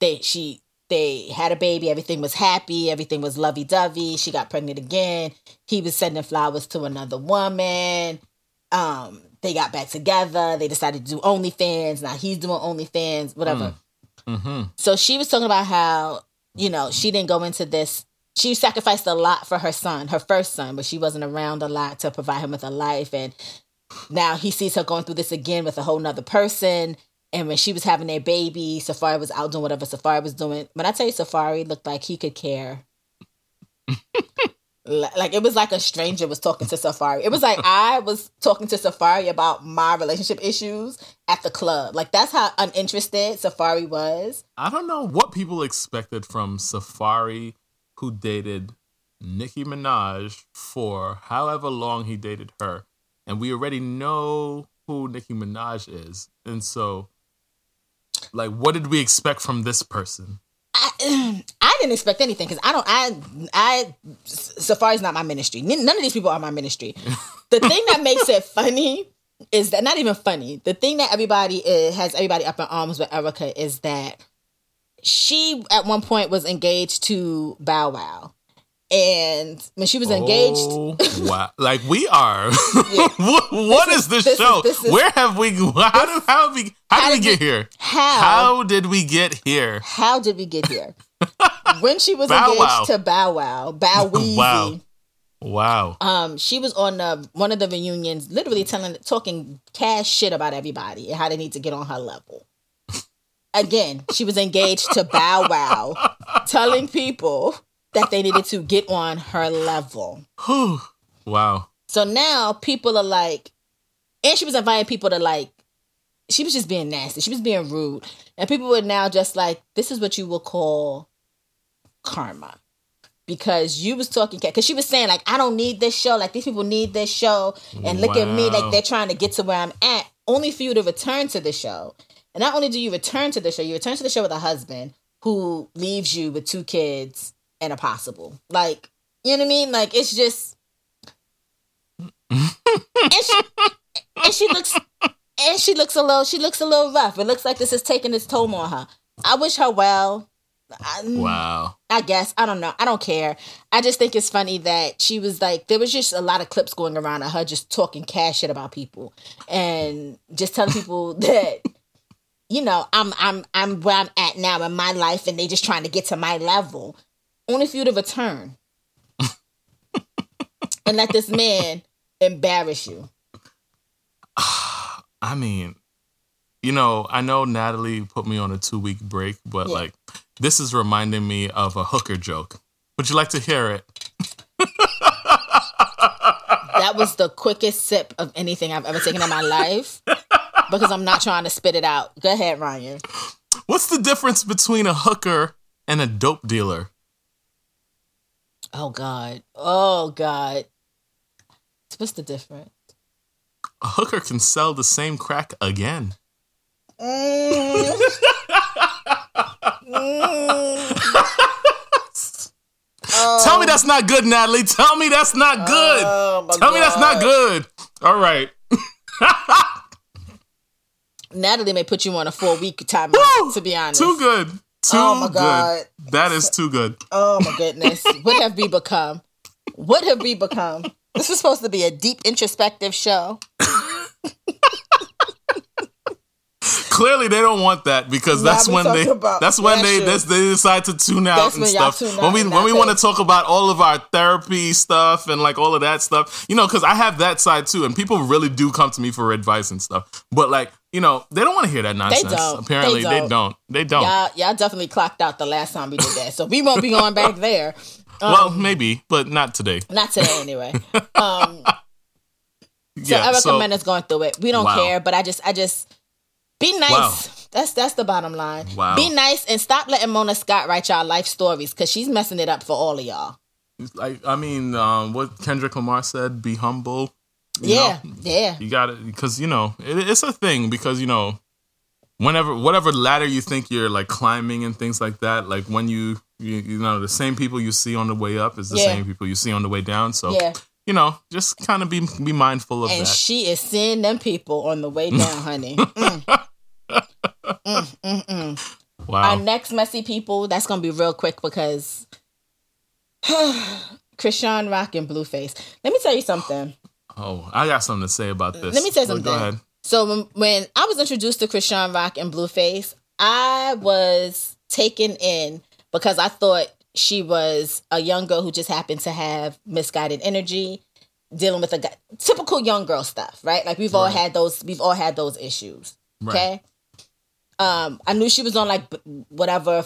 they, she, they had a baby. Everything was happy. Everything was lovey dovey. She got pregnant again. He was sending flowers to another woman. Um, they got back together. They decided to do OnlyFans. Now he's doing OnlyFans, whatever. Mm-hmm. So she was talking about how, you know, she didn't go into this. She sacrificed a lot for her son, her first son, but she wasn't around a lot to provide him with a life. And now he sees her going through this again with a whole nother person. And when she was having their baby, Safaree was out doing whatever Safaree was doing. When I tell you Safaree looked like he could care. Like it was like a stranger was talking to Safaree. It was like I was talking to Safaree about my relationship issues at the club. Like that's how uninterested Safaree was. I don't know what people expected from Safaree who dated Nicki Minaj for however long he dated her. And we already know who Nicki Minaj is. And so, like, what did we expect from this person? I, I didn't expect anything because I don't, I, I, Safaree's not my ministry. None of these people are my ministry. The thing that makes it funny is that, not even funny, the thing that everybody is, has everybody up in arms with Erica is that she, at one point, was engaged to Bow Wow. And when she was engaged, oh, wow. Like we are. Yeah. what what is, is this, this show? Is, this is, Where have we? How this, do how we? How, how did we get we, here? How? How did we get here? How did we get here? When she was Bow engaged wow. to Bow Wow, Bow Weezy. Wow. Wow. Um, she was on the, one of the reunions, literally telling, talking cash shit about everybody and how they need to get on her level. Again, she was engaged to Bow Wow, telling people that they needed to get on her level. Wow. So now people are like, and she was inviting people to like, she was just being nasty. She was being rude. And people were now just like, this is what you will call karma. Because you was talking, because she was saying like, I don't need this show. Like these people need this show. And look wow. at me, like they're trying to get to where I'm at. Only for you to return to the show. And not only do you return to the show, you return to the show with a husband who leaves you with two kids and a possible, like, you know what I mean? Like, it's just, and she, and she looks, and she looks a little, she looks a little rough. It looks like this is taking its toll on her. I wish her well. I, wow. I guess, I don't know. I don't care. I just think it's funny that she was like, there was just a lot of clips going around of her just talking cash shit about people and just telling people that, you know, I'm, I'm, I'm where I'm at now in my life and they just trying to get to my level. Only for you to return and let this man embarrass you. I mean, you know, I know Natalie put me on a two week break, but yeah. like, this is reminding me of a hooker joke. Would you like to hear it? That was the quickest sip of anything I've ever taken in my life because I'm not trying to spit it out. Go ahead, Ryan. What's the difference between a hooker and a dope dealer? Oh, God. Oh, God. What's the difference? A hooker can sell the same crack again. Mm. mm. Oh. Tell me that's not good, Natalie. Tell me that's not good. Oh, Tell God. me that's not good. All right. Natalie may put you on a four-week time, to be honest. Too good. Too oh my God. Good. That is too good. Oh my goodness. What have we become? What have we become? This is supposed to be a deep introspective show. Clearly they don't want that because now that's when they that's when they, that's, they decide to tune out that's and when stuff. Tune out when we when we want to talk about all of our therapy stuff and like all of that stuff. You know, because I have that side too and people really do come to me for advice and stuff. But like you know, they don't want to hear that nonsense. They don't. Apparently, they don't. They don't. They don't. Y'all, y'all definitely clocked out the last time we did that, so we won't be going back there. Um, well, maybe, but not today. Not today, anyway. um, so yeah, Erica so, Mena's going through it. We don't wow. care, but I just, I just, Be nice. Wow. That's that's the bottom line. Wow. Be nice and stop letting Mona Scott write y'all life stories because she's messing it up for all of y'all. I, I mean, um, what Kendrick Lamar said, be humble. You yeah, know, yeah. You got it because, you know, it, it's a thing because, you know, whenever whatever ladder you think you're like climbing and things like that, like when you, you, you know, the same people you see on the way up is the yeah. same people you see on the way down. So, yeah. you know, just kind of be be mindful of and that. And she is seeing them people on the way down, honey. Mm. Mm, mm, mm. Wow. Our next messy people, that's going to be real quick because Chrisean Rock and Blueface. Let me tell you something. Oh, I got something to say about this. Let me tell you something. Go ahead. So when, when I was introduced to Chrisean Rock and Blueface, I was taken in because I thought she was a young girl who just happened to have misguided energy, dealing with a guy, typical young girl stuff, right? Like we've right. all had those. We've all had those issues. Right. Okay. Um, I knew she was on like whatever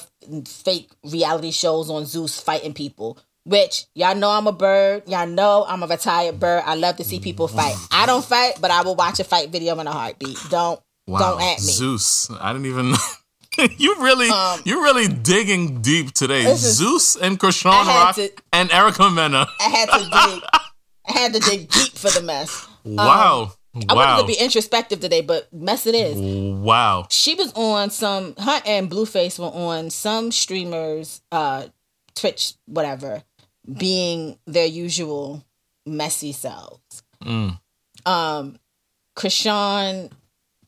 fake reality shows on Zeus fighting people. Which, y'all know I'm a bird. Y'all know I'm a retired bird. I love to see people fight. I don't fight, but I will watch a fight video in a heartbeat. Don't, wow. don't at me. Zeus. I didn't even know. you really, um, you're really digging deep today. Is, Zeus and Chrisean Rock to, and Erica Mena. I had to dig. I had to dig deep for the mess. Wow. Um, I wow. wanted to be introspective today, but mess it is. Wow. She was on some, her and Blueface were on some streamers, uh, Twitch, whatever. Being their usual messy selves. Mm. Um, Chrisean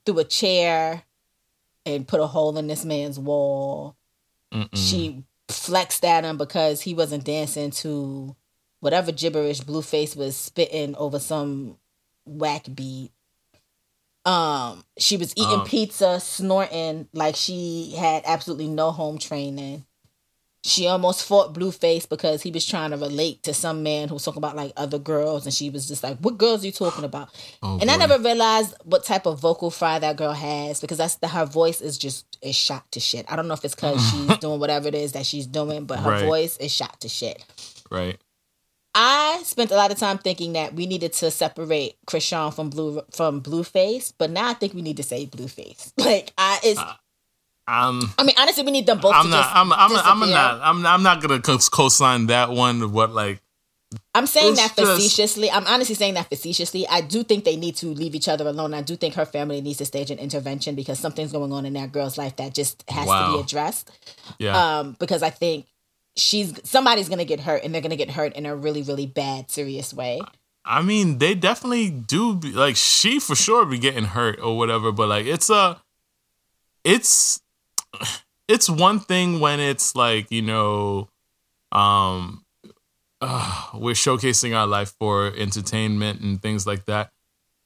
threw a chair and put a hole in this man's wall. Mm-mm. She flexed at him because he wasn't dancing to whatever gibberish Blueface was spitting over some whack beat. Um, she was eating um. pizza, snorting like she had absolutely no home training. She almost fought Blueface because he was trying to relate to some man who was talking about like other girls. And she was just like, what girls are you talking about? Oh, and boy. I never realized what type of vocal fry that girl has because that's the, her voice is just is shot to shit. I don't know if it's because she's doing whatever it is that she's doing, but her right. voice is shot to shit. Right. I spent a lot of time thinking that we needed to separate Chrisean from Blue from Blueface, but now I think we need to say Blueface. Like I it's... Uh. Um, I mean, honestly, we need them both. I'm to not. Just I'm. I'm. I'm not. I'm. I'm not gonna co-sign that one. What like? I'm saying that facetiously. Just... I'm honestly saying that facetiously. I do think they need to leave each other alone. I do think her family needs to stage an intervention because something's going on in that girl's life that just has wow. to be addressed. Yeah. Um. Because I think she's somebody's gonna get hurt, and they're gonna get hurt in a really, really bad, serious way. I mean, they definitely do. Be, like she for sure be getting hurt or whatever. But like, it's a, it's. It's one thing when it's like, you know, um, uh, we're showcasing our life for entertainment and things like that.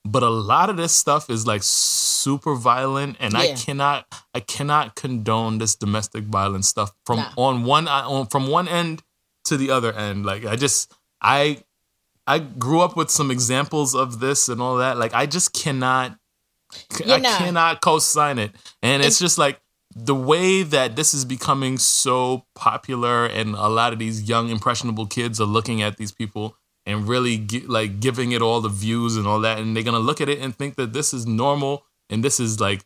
But a lot of this stuff is like super violent, and yeah. I cannot, I cannot condone this domestic violence stuff from nah. on one on, from one end to the other end. Like I just, I, I grew up with some examples of this and all that. Like I just cannot, You're I not. cannot co-sign it, and it's, it's just like. The way that this is becoming so popular and a lot of these young impressionable kids are looking at these people and really gi- like giving it all the views and all that. And they're going to look at it and think that this is normal and this is like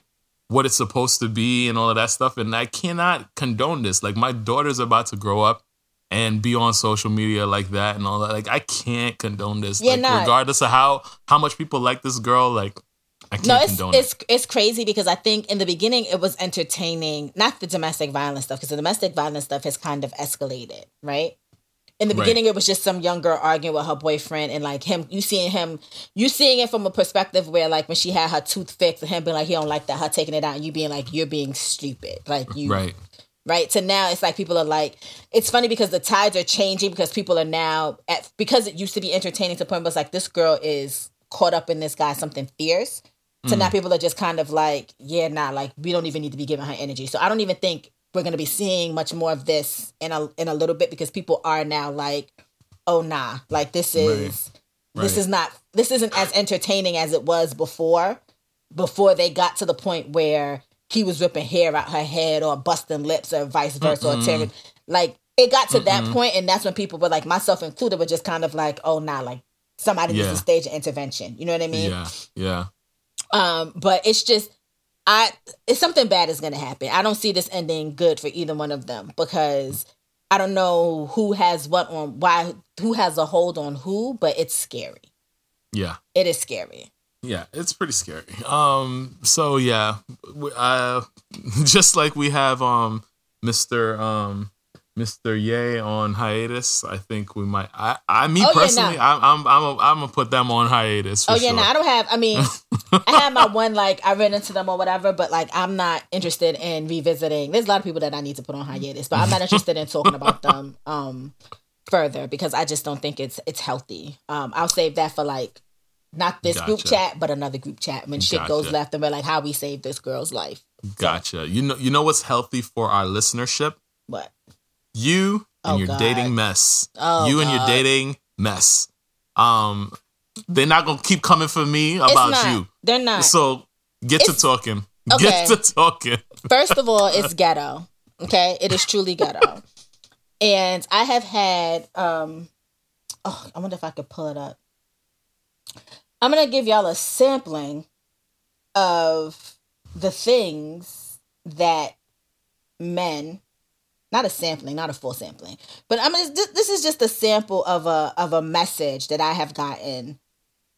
what it's supposed to be and all of that stuff. And I cannot condone this. Like my daughter's about to grow up and be on social media like that and all that. Like I can't condone this. Yeah, like, no. Regardless of how, how much people like this girl, like, no, it's it's it. it's crazy because I think in the beginning it was entertaining, not the domestic violence stuff, because the domestic violence stuff has kind of escalated, right? In the right. beginning, it was just some young girl arguing with her boyfriend and like him, you seeing him, you seeing it from a perspective where like when she had her tooth fixed and him being like, he don't like that, her taking it out and you being like, you're being stupid. Like you, right. Right. So now it's like people are like, it's funny because the tides are changing because people are now, at, because it used to be entertaining to the point where it's like, this girl is caught up in this guy, something fierce. So now people are just kind of like, yeah, nah, like we don't even need to be giving her energy. So I don't even think we're going to be seeing much more of this in a in a little bit because people are now like, oh nah, like this is right. this right. is not this isn't as entertaining as it was before. Before they got to the point where he was ripping hair out her head or busting lips or vice versa Mm-mm. or tearing like it got to Mm-mm. that point, and that's when people were like, myself included, were just kind of like, oh nah, like somebody yeah. needs to stage an intervention. You know what I mean? Yeah, yeah. Um, but it's just I it's something bad is going to happen. I don't see this ending good for either one of them, because I don't know who has what on why, who has a hold on who, but it's scary. Yeah, it is scary. Yeah, it's pretty scary. Um, so yeah, we, uh, just like we have um Mister um Mister Ye on hiatus, I think we might. I, I me oh, personally, yeah, nah. I'm I'm I'm a, I'm gonna put them on hiatus. For oh yeah, sure. no, nah, I don't have. I mean, I have my one, like I ran into them or whatever, but like I'm not interested in revisiting. There's a lot of people that I need to put on hiatus, but I'm not interested in talking about them um further, because I just don't think it's it's healthy. Um, I'll save that for like not this gotcha. group chat, but another group chat when shit gotcha. goes left and we're like, how we saved this girl's life. So, gotcha. You know, you know what's healthy for our listenership? What? You and oh, your God. dating mess. Oh, you and God. your dating mess. Um, they're not gonna keep coming for me about it's not, you. They're not. So get it's, to talking. Okay. Get to talking. First of all, it's ghetto. Okay, it is truly ghetto. And I have had. Um, oh, I wonder if I could pull it up. I'm gonna give y'all a sampling of the things that men. Not a sampling, not a full sampling, but I'm just, this is just a sample of a of a message that I have gotten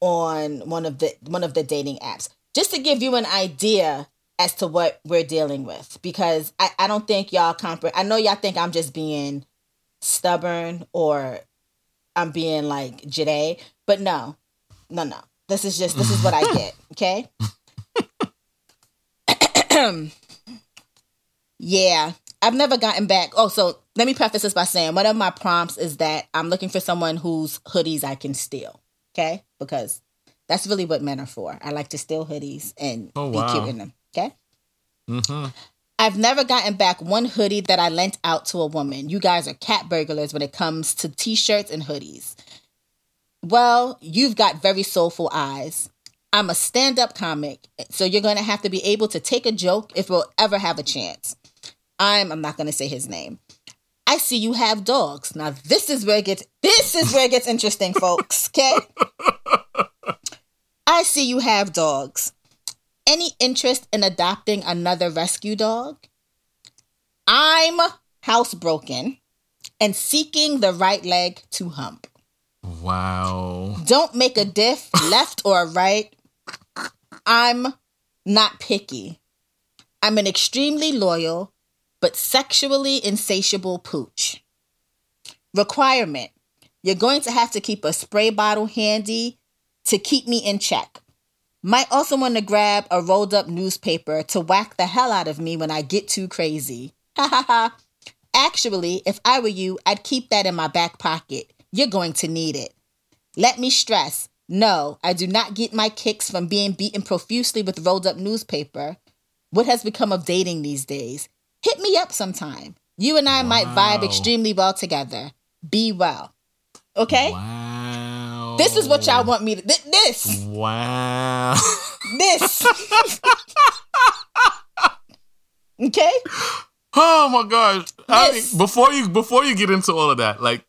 on one of the one of the dating apps, just to give you an idea as to what we're dealing with. Because I, I don't think y'all comprehend. I know y'all think I'm just being stubborn or I'm being like Joyhdae, but no, no, no. This is just this is what I get. Okay. Yeah. I've never gotten back. Oh, so let me preface this by saying one of my prompts is that I'm looking for someone whose hoodies I can steal. Okay? Because that's really what men are for. I like to steal hoodies and oh, be wow. cute in them. Okay? Mm-hmm. I've never gotten back one hoodie that I lent out to a woman. You guys are cat burglars when it comes to t-shirts and hoodies. Well, you've got very soulful eyes. I'm a stand-up comic, so you're going to have to be able to take a joke if we'll ever have a chance. I'm I'm not going to say his name. I see you have dogs. Now this is where it gets this is where it gets interesting, folks, okay? I see you have dogs. Any interest in adopting another rescue dog? I'm housebroken and seeking the right leg to hump. Wow. Don't make a diff left or right. I'm not picky. I'm an extremely loyal but sexually insatiable pooch. Requirement. You're going to have to keep a spray bottle handy to keep me in check. Might also want to grab a rolled up newspaper to whack the hell out of me when I get too crazy. Ha ha ha. Actually, if I were you, I'd keep that in my back pocket. You're going to need it. Let me stress. No, I do not get my kicks from being beaten profusely with rolled up newspaper. What has become of dating these days? Hit me up sometime. You and I wow. might vibe extremely well together. Be well. Okay? Wow. This is what y'all want me to... Th- this. Wow. This. Okay? Oh, my gosh. I mean, before you before you get into all of that, like,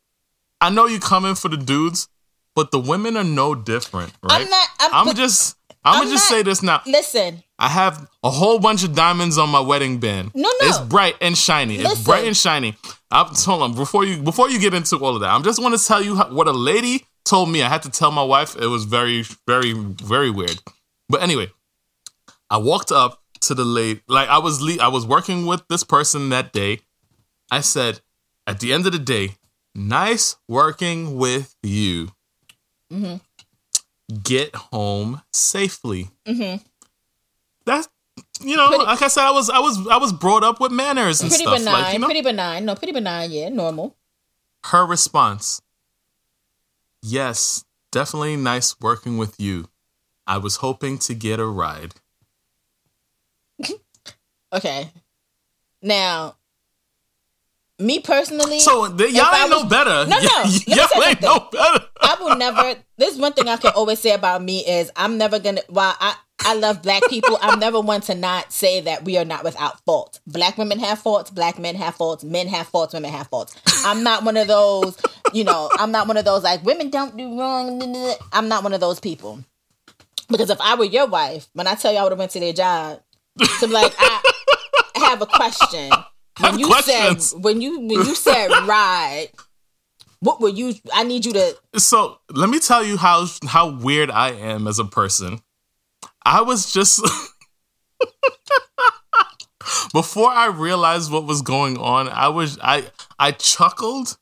I know you're coming for the dudes, but the women are no different, right? I'm not... I'm, I'm just... I'm, I'm gonna just not, say this now. Listen. I have a whole bunch of diamonds on my wedding band. No, no. It's bright and shiny. Listen. It's bright and shiny. I'm, hold on. Before you before you get into all of that, I just want to tell you how, what a lady told me. I had to tell my wife. It was very, very, very weird. But anyway, I walked up to the lady. Like, I was, le- I was working with this person that day. I said, at the end of the day, nice working with you. Mm-hmm. Get home safely. Mm-hmm. That's, you know, pretty, like I said, I was, I was, I was brought up with manners and pretty stuff. Benign, like, you know, pretty benign. No, pretty benign. Yeah, normal. Her response: yes, definitely nice working with you. I was hoping to get a ride. Okay. Now, me personally, so the, y'all ain't was, no better. No, no, y- y'all ain't no better. I will never. This one thing I can always say about me is I'm never gonna. While I I love black people, I'm never one to not say that we are not without fault. Black women have faults. Black men have faults. Men have faults. Women have faults. I'm not one of those. You know, I'm not one of those like women don't do wrong. I'm not one of those people. Because if I were your wife, when I tell you I would have went to their job, to be like, I, I have a question. When you questions. said when you when you said ride, what were you? I need you to. So let me tell you how how weird I am as a person. I was just before I realized what was going on. I was I I chuckled,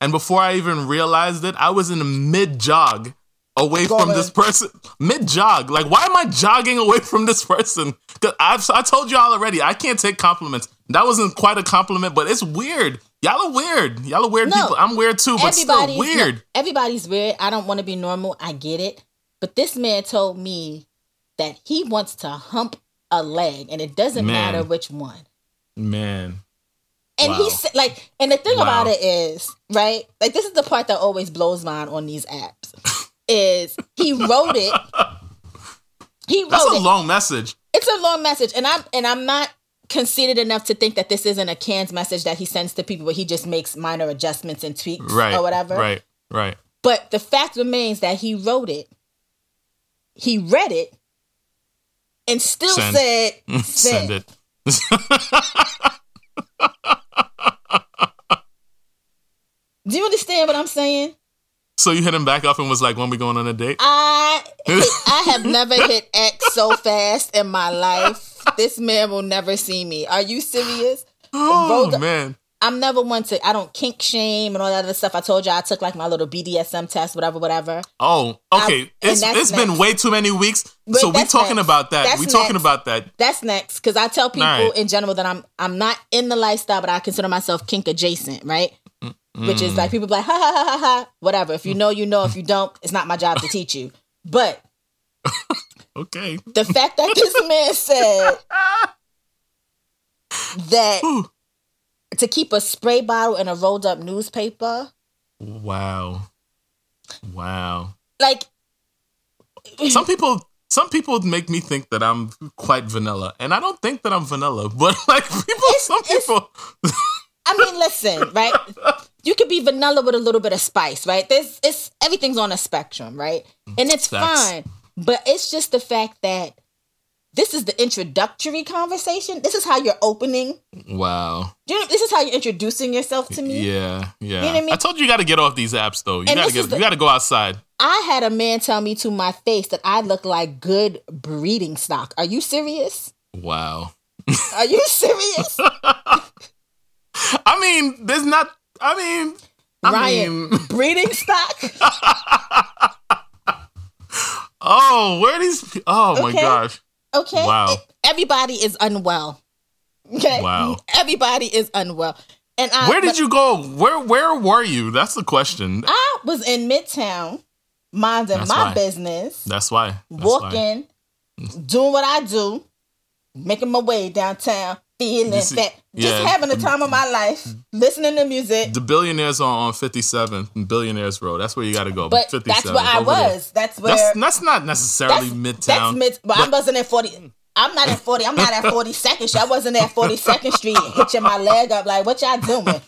and before I even realized it, I was in a mid jog away Go from ahead. this person. Mid jog, like why am I jogging away from this person? Cause I've I told y'all already. I can't take compliments. That wasn't quite a compliment, but it's weird. Y'all are weird. Y'all are weird no, people. I'm weird too, but still weird. No, everybody's weird. I don't want to be normal. I get it. But this man told me that he wants to hump a leg, and it doesn't man. matter which one. Man. And wow. he said, like, and the thing wow. about it is, right? Like, this is the part that always blows mine on these apps. is he wrote it. He wrote That's a it. long message. It's a long message, and I'm and I'm not. conceited enough to think that this isn't a canned message that he sends to people where he just makes minor adjustments and tweaks right, or whatever. Right, right. But the fact remains that he wrote it, he read it, and still send. said, send, send it. Do you understand what I'm saying? So you hit him back up and was like, when we going on a date? I I have never hit X so fast in my life. This man will never see me. Are you serious? Oh, Rogue, man. I'm never one to, I don't kink shame and all that other stuff. I told you I took like my little B D S M test, whatever, whatever. Oh, okay. I, it's it's been way too many weeks. But so we're talking next. about that. That's we're next. talking about that. That's next. Because I tell people right. in general that I'm I'm not in the lifestyle, but I consider myself kink adjacent, right? Which is like people be like, ha, ha, ha, ha, ha, whatever. If you know, you know. If you don't, it's not my job to teach you. But okay, the fact that this man said that to keep a spray bottle in a rolled up newspaper. Wow. Wow. Like some people, some people make me think that I'm quite vanilla. And I don't think that I'm vanilla, but like people, it's, some people... I mean, listen, right? You could be vanilla with a little bit of spice, right? There's, it's everything's on a spectrum, right? And it's That's... fine, but it's just the fact that this is the introductory conversation. This is how you're opening. Wow. You know, this is how you're introducing yourself to me. Yeah, yeah. You know what I mean? I told you you got to get off these apps, though. You got to you got to go outside. I had a man tell me to my face that I look like good breeding stock. Are you serious? Wow. Are you serious? I mean, there's not. I mean, I Ryan, mean, breeding stock. oh, where are these? Oh okay. my gosh. Okay. Wow. It, everybody is unwell. Okay. Wow. Everybody is unwell. And I, where did but, you go? Where Where were you? That's the question. I was in Midtown, minding That's my why. business. That's why. That's walking, why. doing what I do, making my way downtown. Feeling that, just yeah. having the time of my life, listening to music. The billionaires are on fifty-seventh and Billionaires Road. That's where you got to go. But that's where I was. There. That's where. That's, that's not necessarily that's, Midtown. That's mid. Well, but I wasn't at forty. I'm not at forty. I'm not at forty-second. I wasn't at forty-second Street hitching my leg up like, what y'all doing?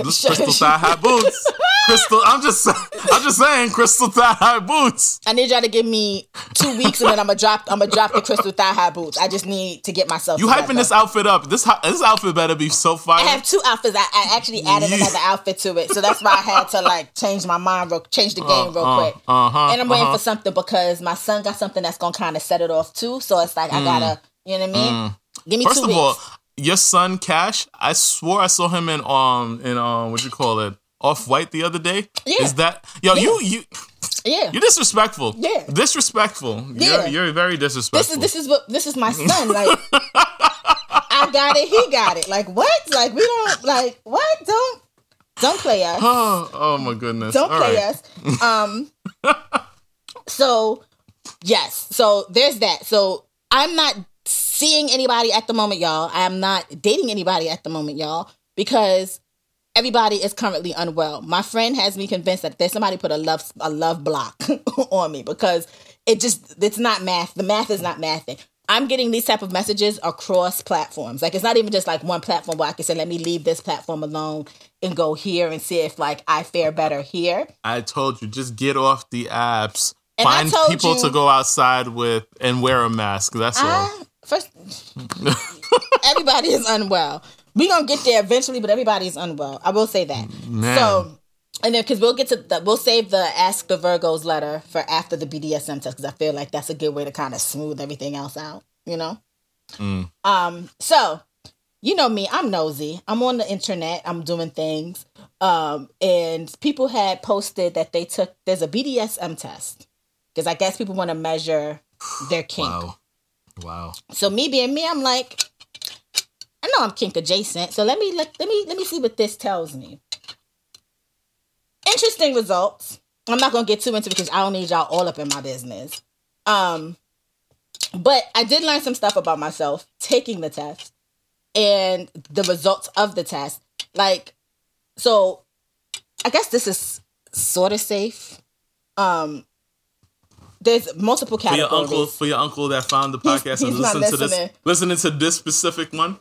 Crystal thigh high boots. Crystal. I'm just. I'm just saying, crystal thigh high boots. I need y'all to give me two weeks, and then I'm gonna drop. I'm gonna drop the crystal thigh high boots. I just need to get myself. You together. Hyping this outfit up. This this outfit better be so fire. I have two outfits. I, I actually added yeah. another outfit to it, so that's why I had to like change my mind, real, change the game uh, real uh, quick. Uh-huh, and I'm waiting uh-huh. for something because my son got something that's gonna kind of set it off too. So it's like mm. I gotta. You know what I mean? Mm. Give me First two weeks. First of all. Your son Cash, I swore I saw him in um in um what you call it Off White the other day. Yeah. Is that yo yeah. you you? Yeah. You're disrespectful. Yeah. Disrespectful. Yeah. You're, you're very disrespectful. This is this is what this is my son like. I got it. He got it. Like what? Like we don't like what? Don't don't play us. Oh, oh my goodness. Don't All play right. us. Um. so yes. So there's that. So I'm not. Seeing anybody at the moment, y'all. I am not dating anybody at the moment, y'all, because everybody is currently unwell. My friend has me convinced that there's somebody put a love a love block on me because it just it's not math. The math is not mathing. I'm getting these type of messages across platforms. Like it's not even just like one platform where I can say, let me leave this platform alone and go here and see if like I fare better here. I told you, just get off the apps. And find people you, to go outside with and wear a mask. That's I, all. First, everybody is unwell. We're going to get there eventually, but everybody's unwell. I will say that. Man. So, and then because we'll get to the, we'll save the Ask the Virgos letter for after the B D S M test, because I feel like that's a good way to kind of smooth everything else out, you know? Mm. Um. So, you know me, I'm nosy. I'm on the internet. I'm doing things. Um. And people had posted that they took, there's a B D S M test, because I guess people want to measure their kink. Wow. Wow. So me being me, I'm like, I know I'm kink adjacent. So let me let, let me let me see what this tells me. Interesting results. I'm not gonna get too into it because I don't need y'all all up in my business. Um, but I did learn some stuff about myself taking the test and the results of the test. Like, so I guess this is sort of safe. Um, there's multiple categories. For your uncle, for your uncle that found the podcast he's, and he's listened not listening. to this, listening to this specific one.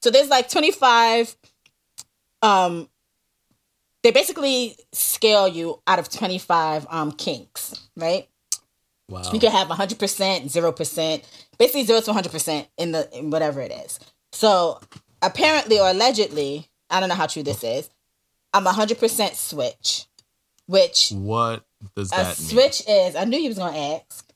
So there's like twenty-five. Um, they basically scale you out of twenty-five um kinks, right? Wow. You could have one hundred percent, zero percent, basically zero to one hundred percent in the in whatever it is. So apparently or allegedly, I don't know how true this is. I'm one hundred percent switch, which... What does that mean? A switch is... I knew you was going to ask.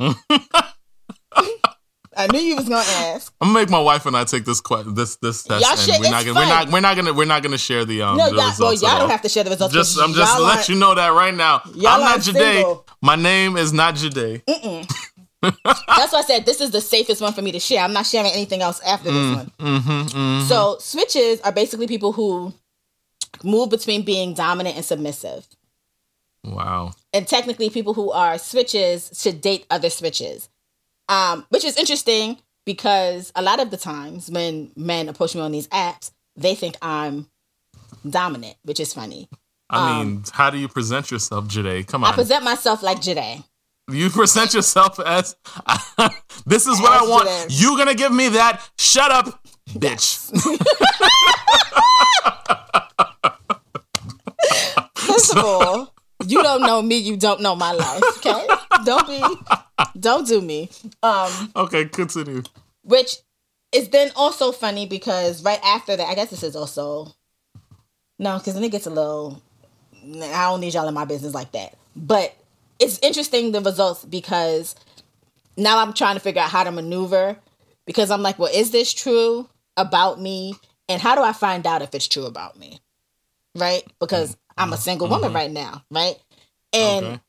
I knew you was going to ask. I'm going to make my wife and I take this this this test. Y'all shit, we're, not gonna, we're not We're not going to We're not gonna share the, um, no, the y'all, results. No, well, y'all don't all. have to share the results. Just, I'm just to let you know that right now. Y'all I'm not Joyhdae. My name is not Joyhdae. Mm-mm. That's why I said this is the safest one for me to share. I'm not sharing anything else after mm, this one. Mm-hmm, mm-hmm. So switches are basically people who... move between being dominant and submissive. Wow. And technically people who are switches should date other switches. Um, which is interesting because a lot of the times when men approach me on these apps, they think I'm dominant, which is funny. I um, mean, how do you present yourself, Joyhdae? Come on. I present myself like Joyhdae. You present yourself as, this is as what I want. Joyhdae. You're going to give me that. Shut up, bitch. First of all, you don't know me, you don't know my life, okay? Don't be, don't do me. Um, okay, continue. Which is then also funny because right after that, I guess this is also, no, because then it gets a little, I don't need y'all in my business like that. But it's interesting, the results, because now I'm trying to figure out how to maneuver because I'm like, well, is this true about me? And how do I find out if it's true about me? Right? Because I'm a single woman mm-hmm. right now, right? And okay.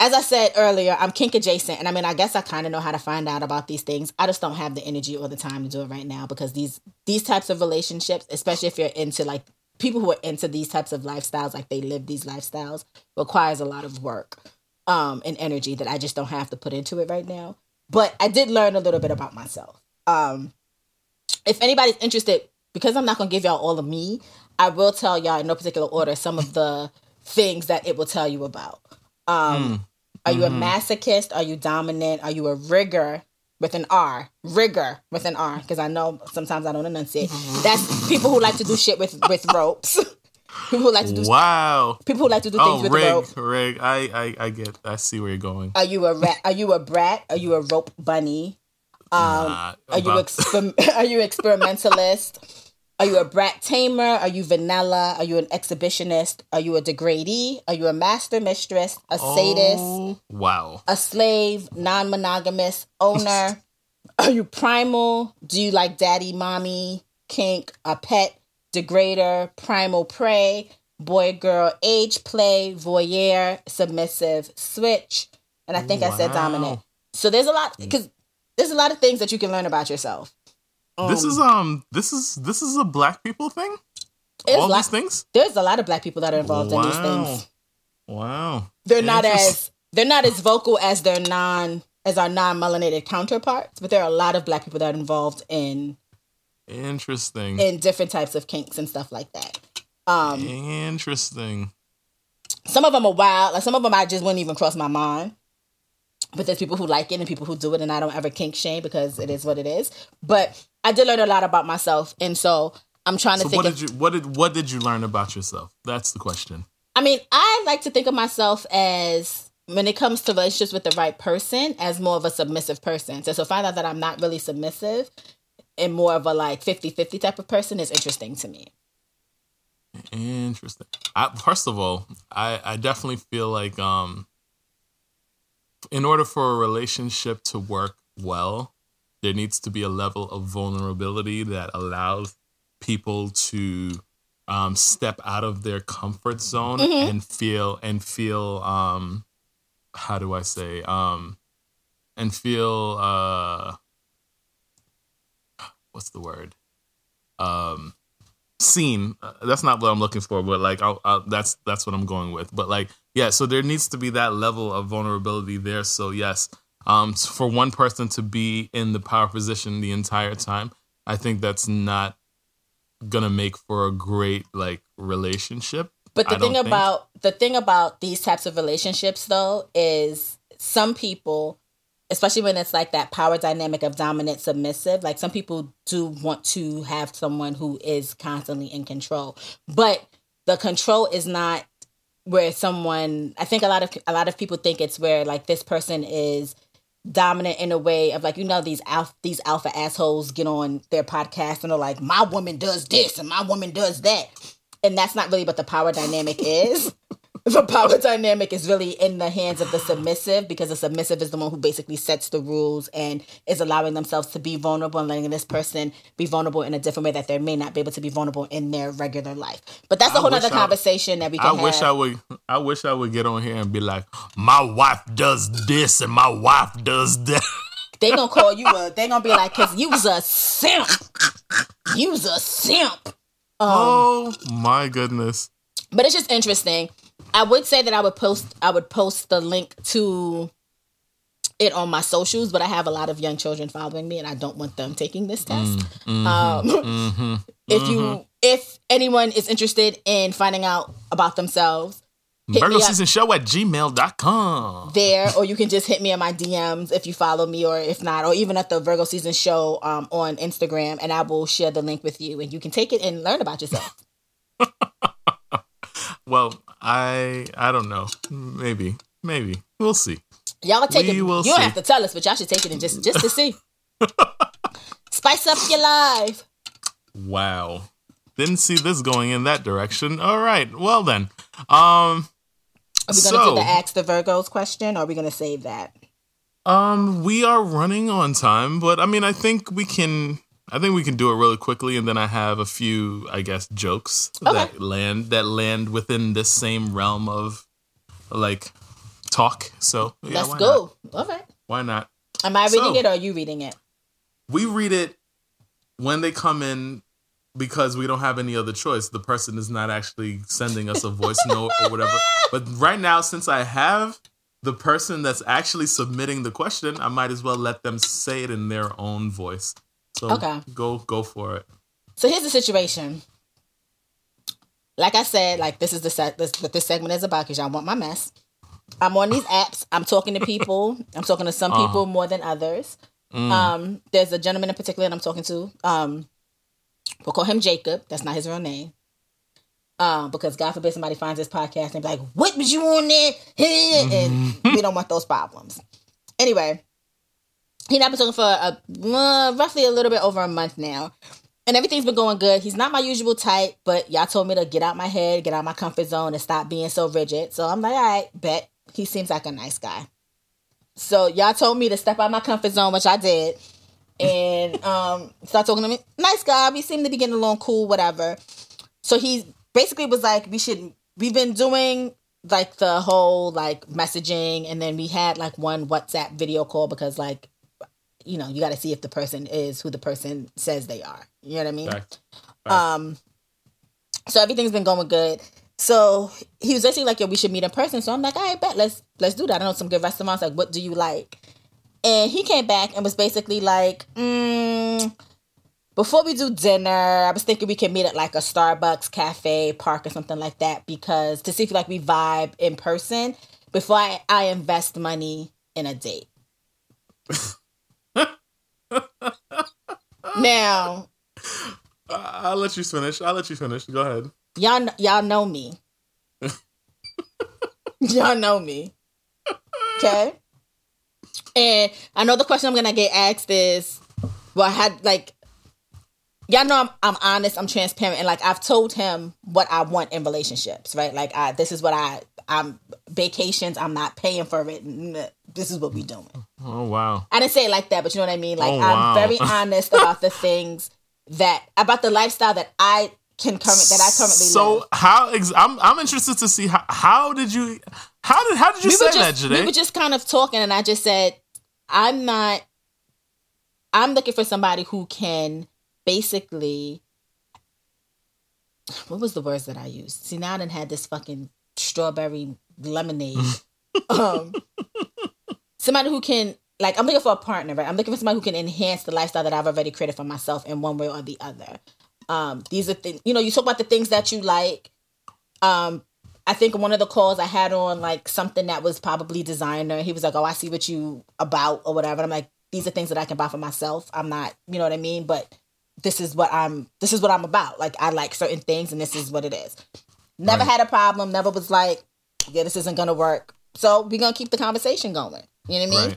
as I said earlier, I'm kink adjacent. And I mean, I guess I kind of know how to find out about these things. I just don't have the energy or the time to do it right now because these these types of relationships, especially if you're into like people who are into these types of lifestyles, like they live these lifestyles, requires a lot of work um, and energy that I just don't have to put into it right now. But I did learn a little bit about myself. Um, if anybody's interested, because I'm not going to give y'all all of me, I will tell y'all in no particular order some of the things that it will tell you about. Um, mm. Are you a masochist? Are you dominant? Are you a rigger with an R? Rigger with an R, because I know sometimes I don't enunciate. That's people who like to do shit with, with ropes. People who like to do wow. People who like to do things oh, with rig, ropes. Rig, I, I, I get. I see where you're going. Are you a rat? Are you a brat? Are you a rope bunny? Um, nah, are you exper- Are you experimentalist? Are you a brat tamer? Are you vanilla? Are you an exhibitionist? Are you a degradee? Are you a master mistress? A sadist? Oh, wow. A slave? Non-monogamous? Owner? Are you primal? Do you like daddy, mommy, kink, a pet, degrader, primal prey, boy, girl, age, play, voyeur, submissive, switch? And I think wow. I said dominant. So there's a lot, because there's a lot of things that you can learn about yourself. Um, this is um this is this is a black people thing? All black, these things? There's a lot of black people that are involved wow. in these things. Wow. They're not as they're not as vocal as their non as our non-melanated counterparts, but there are a lot of black people that are involved in Interesting. in different types of kinks and stuff like that. Um Interesting. Some of them are wild, like some of them I just wouldn't even cross my mind. But there's people who like it and people who do it, and I don't ever kink shame because it is what it is. But I did learn a lot about myself, and so I'm trying to so think. What did you what did what did you learn about yourself? That's the question. I mean, I like to think of myself as when it comes to relationships with the right person, as more of a submissive person. So to find out that I'm not really submissive and more of a like fifty-fifty type of person is interesting to me. Interesting. I, first of all, I, I definitely feel like um, in order for a relationship to work well, there needs to be a level of vulnerability that allows people to um, step out of their comfort zone mm-hmm. and feel and feel um, how do I say um, and feel uh, what's the word um, seen. That's not what I'm looking for, but like I'll, I'll, that's that's what I'm going with. But like yeah, so there needs to be that level of vulnerability there. So yes. Um, for one person to be in the power position the entire time, I think that's not gonna make for a great like relationship. But the I thing about the thing about these types of relationships though is some people, especially when it's like that power dynamic of dominant submissive, like some people do want to have someone who is constantly in control. But the control is not where someone, I think a lot of a lot of people think it's where like this person is dominant in a way of like, you know, these alpha, these alpha assholes get on their podcast and they're like, my woman does this and my woman does that. And that's not really what the power dynamic is. The power dynamic is really in the hands of the submissive, because the submissive is the one who basically sets the rules and is allowing themselves to be vulnerable and letting this person be vulnerable in a different way that they may not be able to be vulnerable in their regular life. But that's a whole other conversation that we can have. I wish I would, I wish I would get on here and be like, my wife does this and my wife does that. They gonna call you a, they gonna be like, cause you's a simp. You's a simp. Um, oh my goodness. But it's just interesting. I would say that I would post I would post the link to it on my socials, but I have a lot of young children following me and I don't want them taking this test. Mm, mm-hmm, um, mm-hmm, if mm-hmm. you if anyone is interested in finding out about themselves, Virgo Season Show at gmail dot com there, or you can just hit me in my D Ms if you follow me, or if not, or even at the Virgo Season Show um, on Instagram, and I will share the link with you and you can take it and learn about yourself. Well, I I don't know. Maybe. Maybe. We'll see. Y'all take we it. Will you don't see. Have to tell us, but y'all should take it and just, just to see. Spice up your life. Wow. Didn't see this going in that direction. All right. Well then. Um Are we gonna so, do the Ask the Virgos question, or are we gonna save that? Um, we are running on time, but I mean I think we can I think we can do it really quickly, and then I have a few, I guess, jokes okay. that land that land within this same realm of like talk. So yeah, let's go. Not? Okay. Why not? Am I reading so, it or are you reading it? We read it when they come in because we don't have any other choice. The person is not actually sending us a voice note or whatever. But right now, since I have the person that's actually submitting the question, I might as well let them say it in their own voice. So okay. go go for it. So here's the situation. Like I said, like this is the se- this, what this segment is about, because y'all want my mess. I'm on these apps. I'm talking to people. I'm talking to some uh-huh. people more than others. Mm. Um, there's a gentleman in particular that I'm talking to. Um, we'll call him Jacob. That's not his real name. Uh, because God forbid somebody finds this podcast and be like, what was you on there? And we don't want those problems. Anyway. He's not been talking for a, uh, roughly a little bit over a month now. And everything's been going good. He's not my usual type, but y'all told me to get out my head, get out my comfort zone, and stop being so rigid. So I'm like, all right, bet. He seems like a nice guy. So y'all told me to step out my comfort zone, which I did. And um, start talking to me. Nice guy. We seem to be getting along cool, whatever. So he basically was like, we should, we've been doing... like the whole like messaging. And then we had like one WhatsApp video call because like, you know, you got to see if the person is who the person says they are. You know what I mean? Right. Right. Um, so everything's been going good. So he was actually like, yo, we should meet in person. So I'm like, all right, bet. Let's, let's do that. I know some good restaurants. Like, what do you like? And he came back and was basically like, mm, before we do dinner, I was thinking we can meet at like a Starbucks, cafe, park or something like that, because to see if like we vibe in person before I, I invest money in a date. Now, I'll let you finish. I'll let you finish. Go ahead. Y'all, y'all know me. Y'all know me. Okay. And another question I'm gonna get asked is, well, I had like, y'all know I'm I'm honest, I'm transparent, and like I've told him what I want in relationships, right? Like, I this is what I I'm vacations, I'm not paying for it. This is what we doing. Oh wow! I didn't say it like that, but you know what I mean. Like, oh, wow. I'm very honest about the things that about the lifestyle that I can current that I currently so live. So how ex- I'm I'm interested to see how how did you how did how did you we say just, that today? We were just kind of talking, and I just said I'm not. I'm looking for somebody who can basically. What was the words that I used? See, now I done had this fucking strawberry lemonade. um, somebody who can, like, I'm looking for a partner, right? I'm looking for somebody who can enhance the lifestyle that I've already created for myself in one way or the other. Um, these are things, you know, you talk about the things that you like. Um, I think one of the calls I had on, like, something that was probably designer. He was like, oh, I see what you about or whatever. And I'm like, these are things that I can buy for myself. I'm not, you know what I mean? But this is what I'm, this is what I'm about. Like, I like certain things and this is what it is. Never right. had a problem. Never was like, yeah, this isn't going to work. So we're going to keep the conversation going. You know what I mean? Right.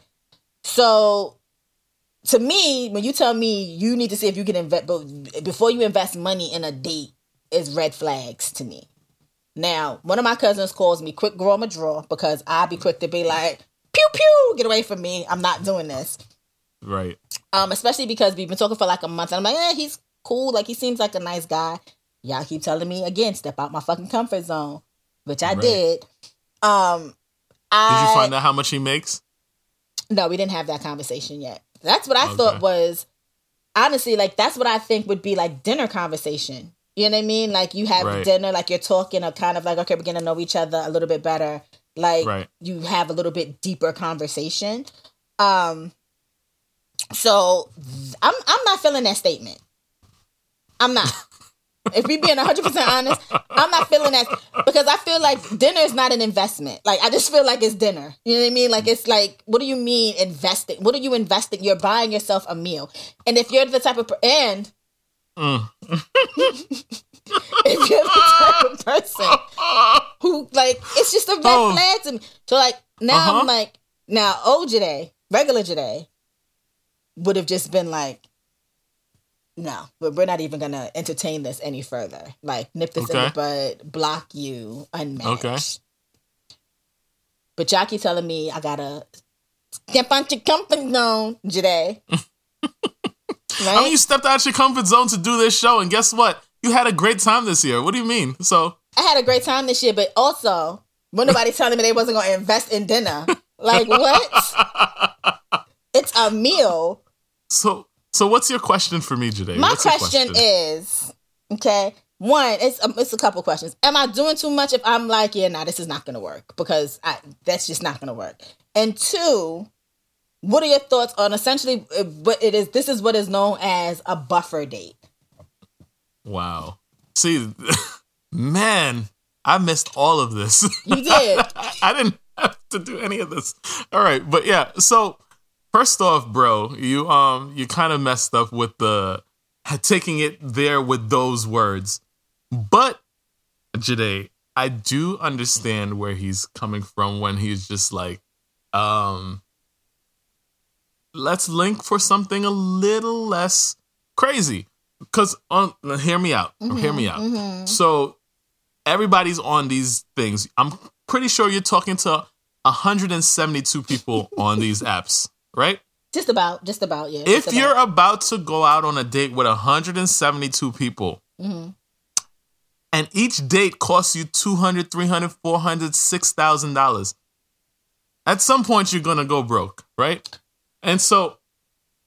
So to me, when you tell me you need to see if you can invest, but before you invest money in a date is red flags to me. Now, one of my cousins calls me quick girl, I'm a draw because I be quick to be like, pew, pew, get away from me. I'm not doing this. Right. Um, especially because we've been talking for like a month. And I'm like, eh, he's cool. Like, he seems like a nice guy. Y'all keep telling me again, step out my fucking comfort zone, which I right. did. Um, I, did you find out how much he makes? No, we didn't have that conversation yet. That's what I okay. thought was, honestly, like, that's what I think would be like dinner conversation. You know what I mean? Like, you have right. dinner, like you're talking, or kind of like, okay, we're getting to know each other a little bit better. Like, right. you have a little bit deeper conversation. Um, so I'm I'm not feeling that statement. I'm not. If we being one hundred percent honest, I'm not feeling that because I feel like dinner is not an investment. Like, I just feel like it's dinner. You know what I mean? Like, it's like, what do you mean investing? What are you investing? You're buying yourself a meal. And if you're the type of, per- and mm. if you're the type of person who, like, it's just a red oh. flag to me. So, like, now uh-huh. I'm like, now old Joyhdae, regular Joyhdae would have just been like, no, but we're not even going to entertain this any further. Like, nip this okay. in the bud, block you, unmatched. Okay. But y'all keep telling me I got to step out your comfort zone today. Right? I mean, you stepped out your comfort zone to do this show, and guess what? You had a great time this year. What do you mean? So I had a great time this year, but also, when nobody telling me they wasn't going to invest in dinner. Like, what? It's a meal. So... So what's your question for me today? My question, question is, okay, one, it's um, it's a couple questions. Am I doing too much if I'm like, yeah, nah, this is not going to work because I, that's just not going to work. And two, what are your thoughts on essentially what it is? This is what is known as a buffer date. Wow. See, man, I missed all of this. You did. I, I didn't have to do any of this. All right. But yeah, so. First off, bro, you um you kind of messed up with the taking it there with those words. But Joyhdae, I do understand where he's coming from when he's just like, um let's link for something a little less crazy. Cause on hear me out. Mm-hmm, hear me out. Mm-hmm. So everybody's on these things. I'm pretty sure you're talking to one hundred seventy-two people on these apps. Right? Just about, just about, yeah. If about. You're about to go out on a date with one hundred seventy-two people, mm-hmm. and each date costs you two hundred dollars, three hundred dollars, four hundred dollars, six thousand dollars, at some point you're going to go broke, right? And so,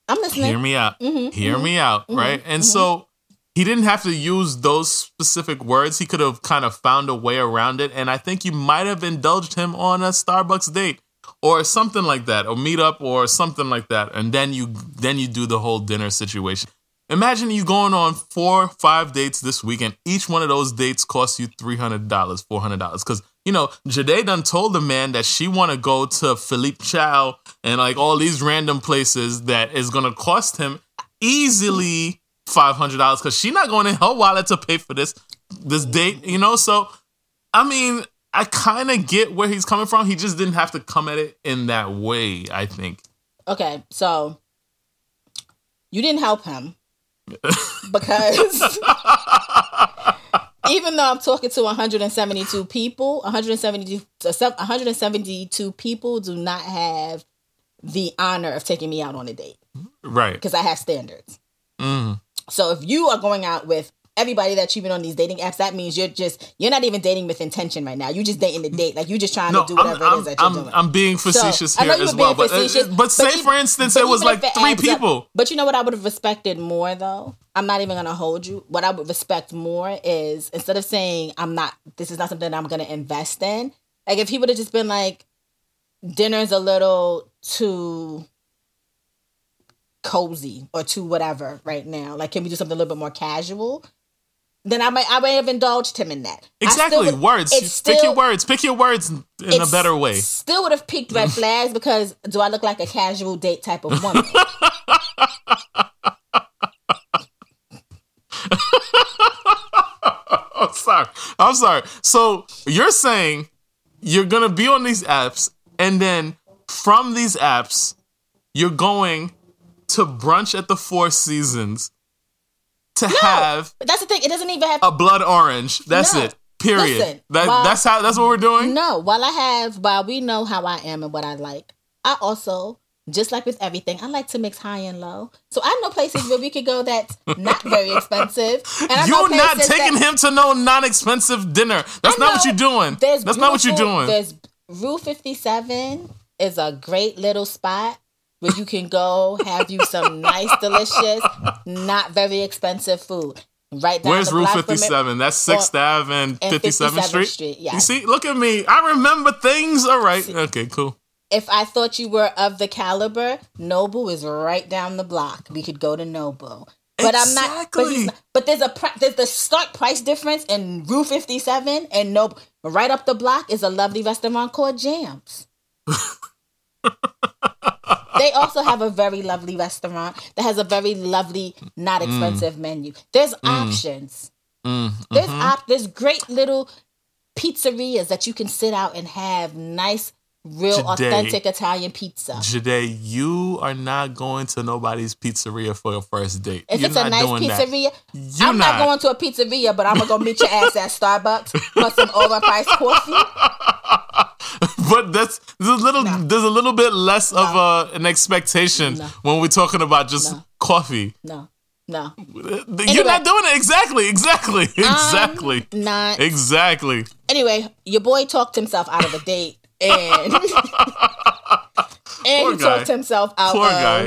I'm listening. Hear me out. Mm-hmm. Hear mm-hmm. me out, mm-hmm. right? And mm-hmm. so, he didn't have to use those specific words. He could have kind of found a way around it, and I think you might have indulged him on a Starbucks date. Or something like that, or meet up, or something like that, and then you then you do the whole dinner situation. Imagine you going on four or five dates this weekend. Each one of those dates costs you three hundred dollars, four hundred dollars, because you know Joyhdae done told the man that she want to go to Philippe Chow and like all these random places that is gonna cost him easily five hundred dollars because she's not going in her wallet to pay for this this date, you know. So I mean. I kind of get where he's coming from. He just didn't have to come at it in that way, I think. Okay, so you didn't help him because even though I'm talking to one hundred seventy-two people, one hundred seventy-two people do not have the honor of taking me out on a date. Right. Because I have standards. Mm. So if you are going out with everybody that you've been on these dating apps, that means you're just, you're not even dating with intention right now. You're just dating the date. Like, you're just trying no, to do whatever I'm, it is that you're I'm, doing. I'm being facetious so, here as well. But, uh, but, but say, even, for instance, it was like it three people. Up, but you know what I would have respected more, though? I'm not even going to hold you. What I would respect more is, instead of saying, I'm not, this is not something that I'm going to invest in. Like, if he would have just been like, dinner's a little too cozy or too whatever right now. Like, can we do something a little bit more casual? Then I might, I might have indulged him in that. Exactly. Would, words. Still, pick your words. Pick your words in a better way. Still would have piqued red flags because do I look like a casual date type of woman? I'm sorry. I'm sorry. So you're saying you're going to be on these apps, and then from these apps, you're going to brunch at the Four Seasons. To no, have that's the thing. It doesn't even have a blood orange. That's no. it. Period. Listen, that, while, that's how. That's what we're doing. No, while I have, while we know how I am and what I like, I also, just like with everything, I like to mix high and low. So I know places where we could go that's not very expensive. And you're not taking him to no non-expensive dinner. That's not what you're doing. That's not what you're doing. There's Rue fifty-seven is a great little spot where you can go have you some nice, delicious, not very expensive food. Right down Where's the block. Where's Rue fifty-seven? That's sixth Ave and fifty-seventh Street? Street yeah. You see, look at me. I remember things. All right. See, okay, cool. If I thought you were of the caliber, Nobu is right down the block. We could go to Nobu. But exactly. I'm not, but, not, but there's a there's the stark price difference in Rue fifty-seven and Nobu. Right up the block is a lovely restaurant called Jams. They also have a very lovely restaurant that has a very lovely, not expensive mm. menu. There's mm. options. Mm. Mm-hmm. There's op- There's great little pizzerias that you can sit out and have nice, real, Joyhdae, authentic Italian pizza. Joyhdae, you are not going to nobody's pizzeria for your first date. If You're it's not a nice pizzeria, I'm not. not going to a pizzeria, but I'm going to go meet your ass at Starbucks for some overpriced coffee. But that's there's a little no. there's a little bit less no. of a, an expectation no. when we're talking about just no. coffee. No, no, you're anyway, not doing it exactly, exactly, exactly, I'm not exactly. Anyway, your boy talked himself out of a date, and and Poor he guy. talked himself out Poor of guy.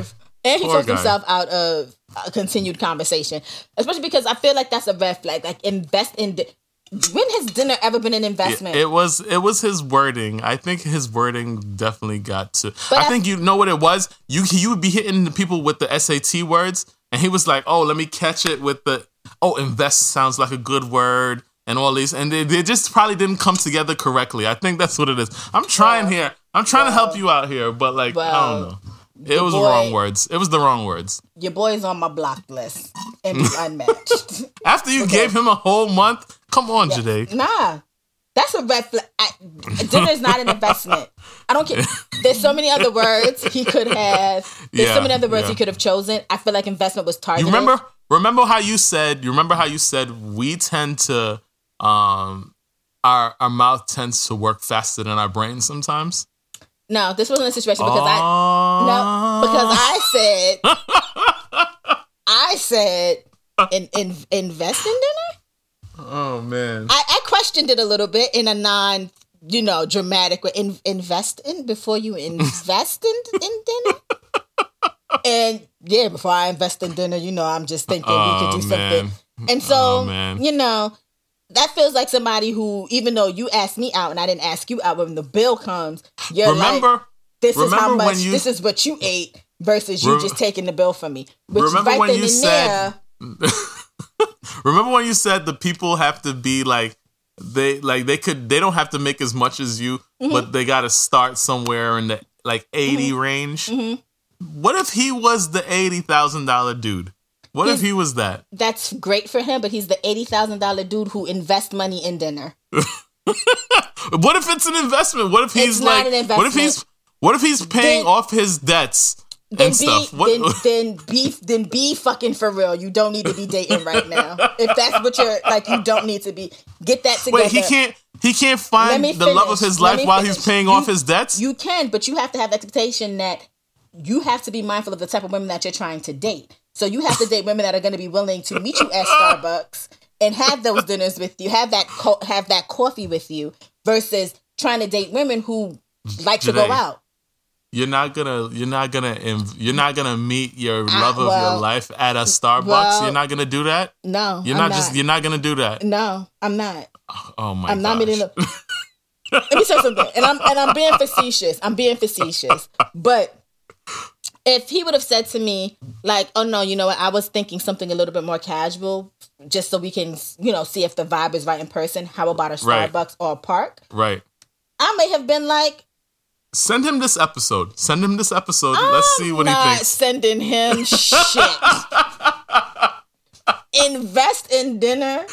and he Poor talked guy. himself out of a continued conversation, especially because I feel like that's a red flag. Like, invest in. Di- When has dinner ever been an investment? It, it was it was his wording. I think his wording definitely got to... But I, I think you know what it was? You you would be hitting the people with the S A T words, and he was like, oh, let me catch it with the... Oh, invest sounds like a good word, and all these. And they, they just probably didn't come together correctly. I think that's what it is. I'm trying well, here. I'm trying well, to help you out here, but like, well, I don't know. It was boy, the wrong words. It was the wrong words. Your boy's on my block list, and he's unmatched. After you okay. gave him a whole month... Come on, yeah. Joyhdae. Nah, that's a red flag. Dinner's not an investment. I don't care. There's so many other words he could have. There's yeah, so many other words yeah. he could have chosen. I feel like investment was targeted. You remember? Remember how you said? You remember how you said we tend to, um, our our mouth tends to work faster than our brain sometimes. No, this wasn't a situation because uh... I no because I said I said in, in, invest in dinner. Oh, man. I, I questioned it a little bit in a non, you know, dramatic way. In, invest in before you invest in, in dinner? And, yeah, before I invest in dinner, you know, I'm just thinking oh, we could do man. something. And so, oh, you know, that feels like somebody who, even though you asked me out and I didn't ask you out, when the bill comes, you're remember, like, this remember is how much, you, this is what you ate versus you re- just taking the bill from me. Which remember right when you said... There, remember when you said the people have to be like they like they could they don't have to make as much as you, mm-hmm. but they got to start somewhere in the like eighty mm-hmm. range. Mm-hmm. What if he was the eighty thousand dollar dude? What he's, if he was that? That's great for him, but he's the eighty thousand dollar dude who invests money in dinner. What if it's an investment? What if he's it's like? Not an investment. What if he's? What if he's paying then, off his debts and be, stuff? What? Then, then be then be fucking for real. You don't need to be dating right now. If that's what you're like, you don't need to be. Get that together. Wait, he can't. He can't find the love of his life while finish. he's paying you, off his debts. You can, but you have to have the expectation that you have to be mindful of the type of women that you're trying to date. So you have to date women that are going to be willing to meet you at Starbucks and have those dinners with you, have that co- have that coffee with you, versus trying to date women who like Joyhdae, to go out. You're not gonna, you're not gonna, you're not gonna meet your love I, well, of your life at a Starbucks. Well, you're not gonna do that. No, you're not, not just. You're not gonna do that. No, I'm not. Oh my! I'm gosh. not meeting. The, let me say something, and I'm and I'm being facetious. I'm being facetious, but. If he would have said to me, like, oh, no, you know what? I was thinking something a little bit more casual just so we can, you know, see if the vibe is right in person. How about a Starbucks right. or a park? Right. I may have been like. Send him this episode. Send him this episode. I'm Let's see what he thinks. I'm not sending him shit. Invest in dinner.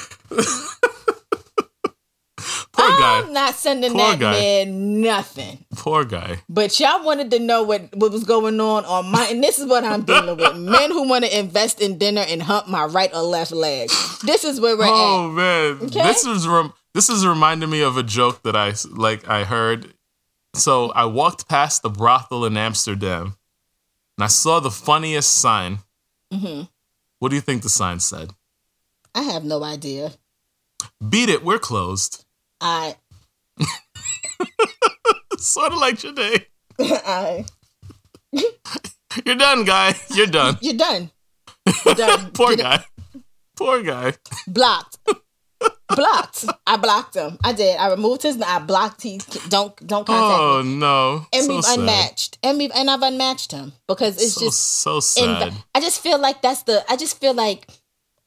Poor guy. I'm not sending Poor that guy. man nothing. Poor guy. But y'all wanted to know what, what was going on on my... And this is what I'm dealing with. Men who want to invest in dinner and hump my right or left leg. This is where we're oh, at. Oh, man. Okay? This is rem- this is reminding me of a joke that I, like, I heard. So I walked past the brothel in Amsterdam, and I saw the funniest sign. Mm-hmm. What do you think the sign said? I have no idea. Beat it. We're closed. I sort of like Joyhdae. I you're done, guy. You're done. You're done. You're done. Poor Get guy. It. Poor guy. Blocked. Blocked. I blocked him. I did. I removed his. I blocked him. Don't don't contact oh, me. Oh no. And so we've sad. unmatched. And we and I've unmatched him because it's so, just so sad. Inv- I just feel like that's the. I just feel like.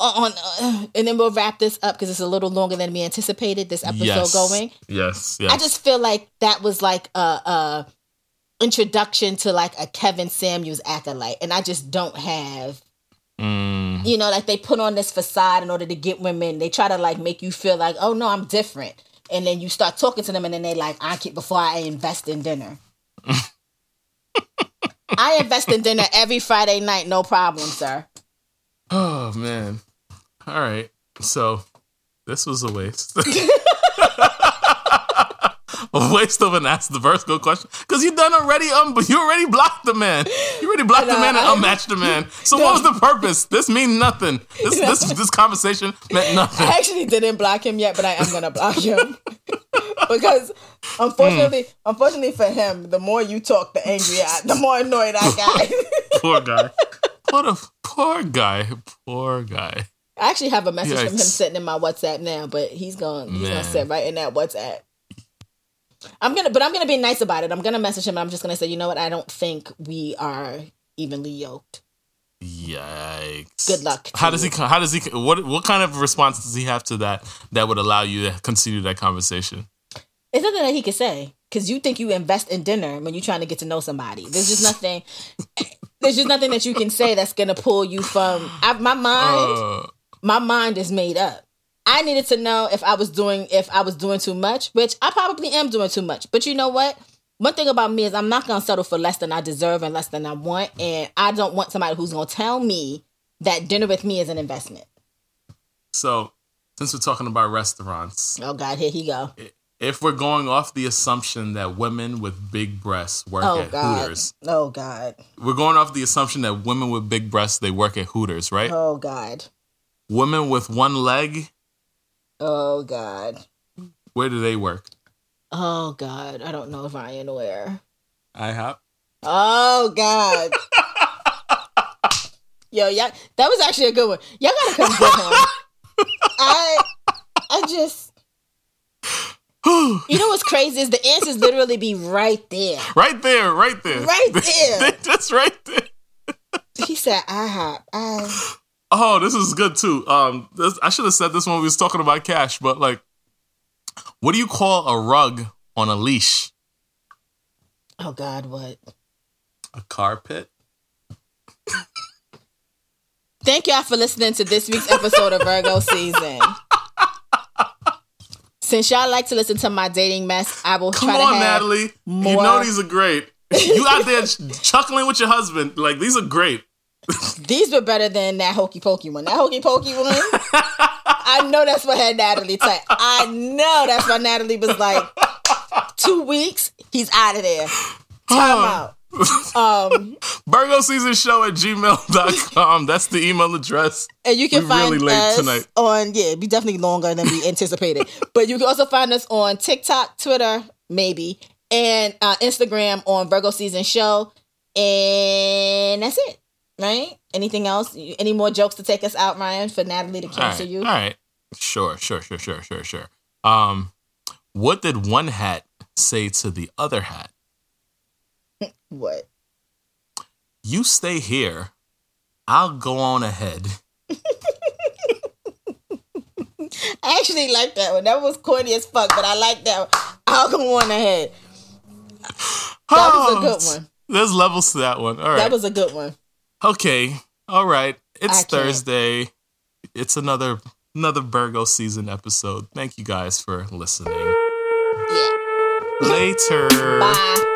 On uh, and then we'll wrap this up because it's a little longer than we anticipated this episode yes. going. Yes, yes. I just feel like that was like a, a introduction to like a Kevin Samuels acolyte, and I just don't have. Mm. You know, like they put on this facade in order to get women. They try to like make you feel like, oh no, I'm different, and then you start talking to them, and then they like, I keep before I invest in dinner. I invest in dinner every Friday night, no problem, sir. Oh man. All right. So, this was a waste. A waste of an Ask the Vertical question. Because you done already, um, you already blocked the man. You already blocked no, the man and I, unmatched the man. So, no. What was the purpose? This means nothing. This, no. this this conversation meant nothing. I actually didn't block him yet, but I am going to block him. Because, unfortunately, mm. unfortunately for him, the more you talk, the angrier I, the more annoyed I got. Poor guy. What a poor guy. Poor guy. I actually have a message Yikes. from him sitting in my WhatsApp now, but he's going he's gonna sit right in that WhatsApp. I'm gonna but I'm gonna be nice about it. I'm gonna message him and I'm just gonna say, you know what, I don't think we are evenly yoked. Yikes. Good luck. How does he how does he what what kind of response does he have to that that would allow you to continue that conversation? There's nothing that he could say. Because you think you invest in dinner when you're trying to get to know somebody. There's just nothing There's just nothing that you can say that's going to pull you from... I, my mind, uh, my mind is made up. I needed to know if I was doing if I was doing too much, which I probably am doing too much. But you know what? One thing about me is I'm not going to settle for less than I deserve and less than I want. And I don't want somebody who's going to tell me that dinner with me is an investment. So, since we're talking about restaurants... Oh, God, here he go. If we're going off the assumption that women with big breasts work oh, at God. Hooters. Oh, God. We're going off the assumption that women with big breasts, they work at Hooters, right? Oh, God. Women with one leg. Oh, God. Where do they work? Oh, God. I don't know if I am aware. I hop. Oh, God. Yo, y'all, that was actually a good one. Y'all gotta come get him. I, I just... You know what's crazy is the answers literally be right there. Right there, right there. Right there. That's right there. He said I hop. I... Oh, this is good too. Um, this, I should have said this when we was talking about cash, but like, what do you call a rug on a leash? Oh God, what? A carpet? Thank y'all for listening to this week's episode of Virgo Season. Since y'all like to listen to my dating mess, I will Come try to on, have Natalie. More. You know these are great. You out there chuckling with your husband. Like, these are great. These were better than that hokey pokey one. That hokey pokey one, I know that's what had Natalie type. I know that's why Natalie was like, two weeks, he's out of there. Time out. Um, Burgo Season Show at gmail dot com. That's the email address. And you can We're find really us tonight. on, yeah, it'd be definitely longer than we anticipated. But you can also find us on TikTok, Twitter, maybe, and uh, Instagram on Virgo Season Show. And that's it. Right? Anything else? Any more jokes to take us out, Ryan, for Natalie to cancel you? All right. Sure, sure, sure, sure, sure, sure. Um, what did one hat say to the other hat? What? You stay here. I'll go on ahead. I actually like that one. That was corny as fuck, but I like that one. I'll go on ahead. That oh, was a good one. There's levels to that one. All right. That was a good one. Okay, all right. It's Thursday. It's another another Virgo season episode. Thank you guys for listening. Yeah. Later. Bye.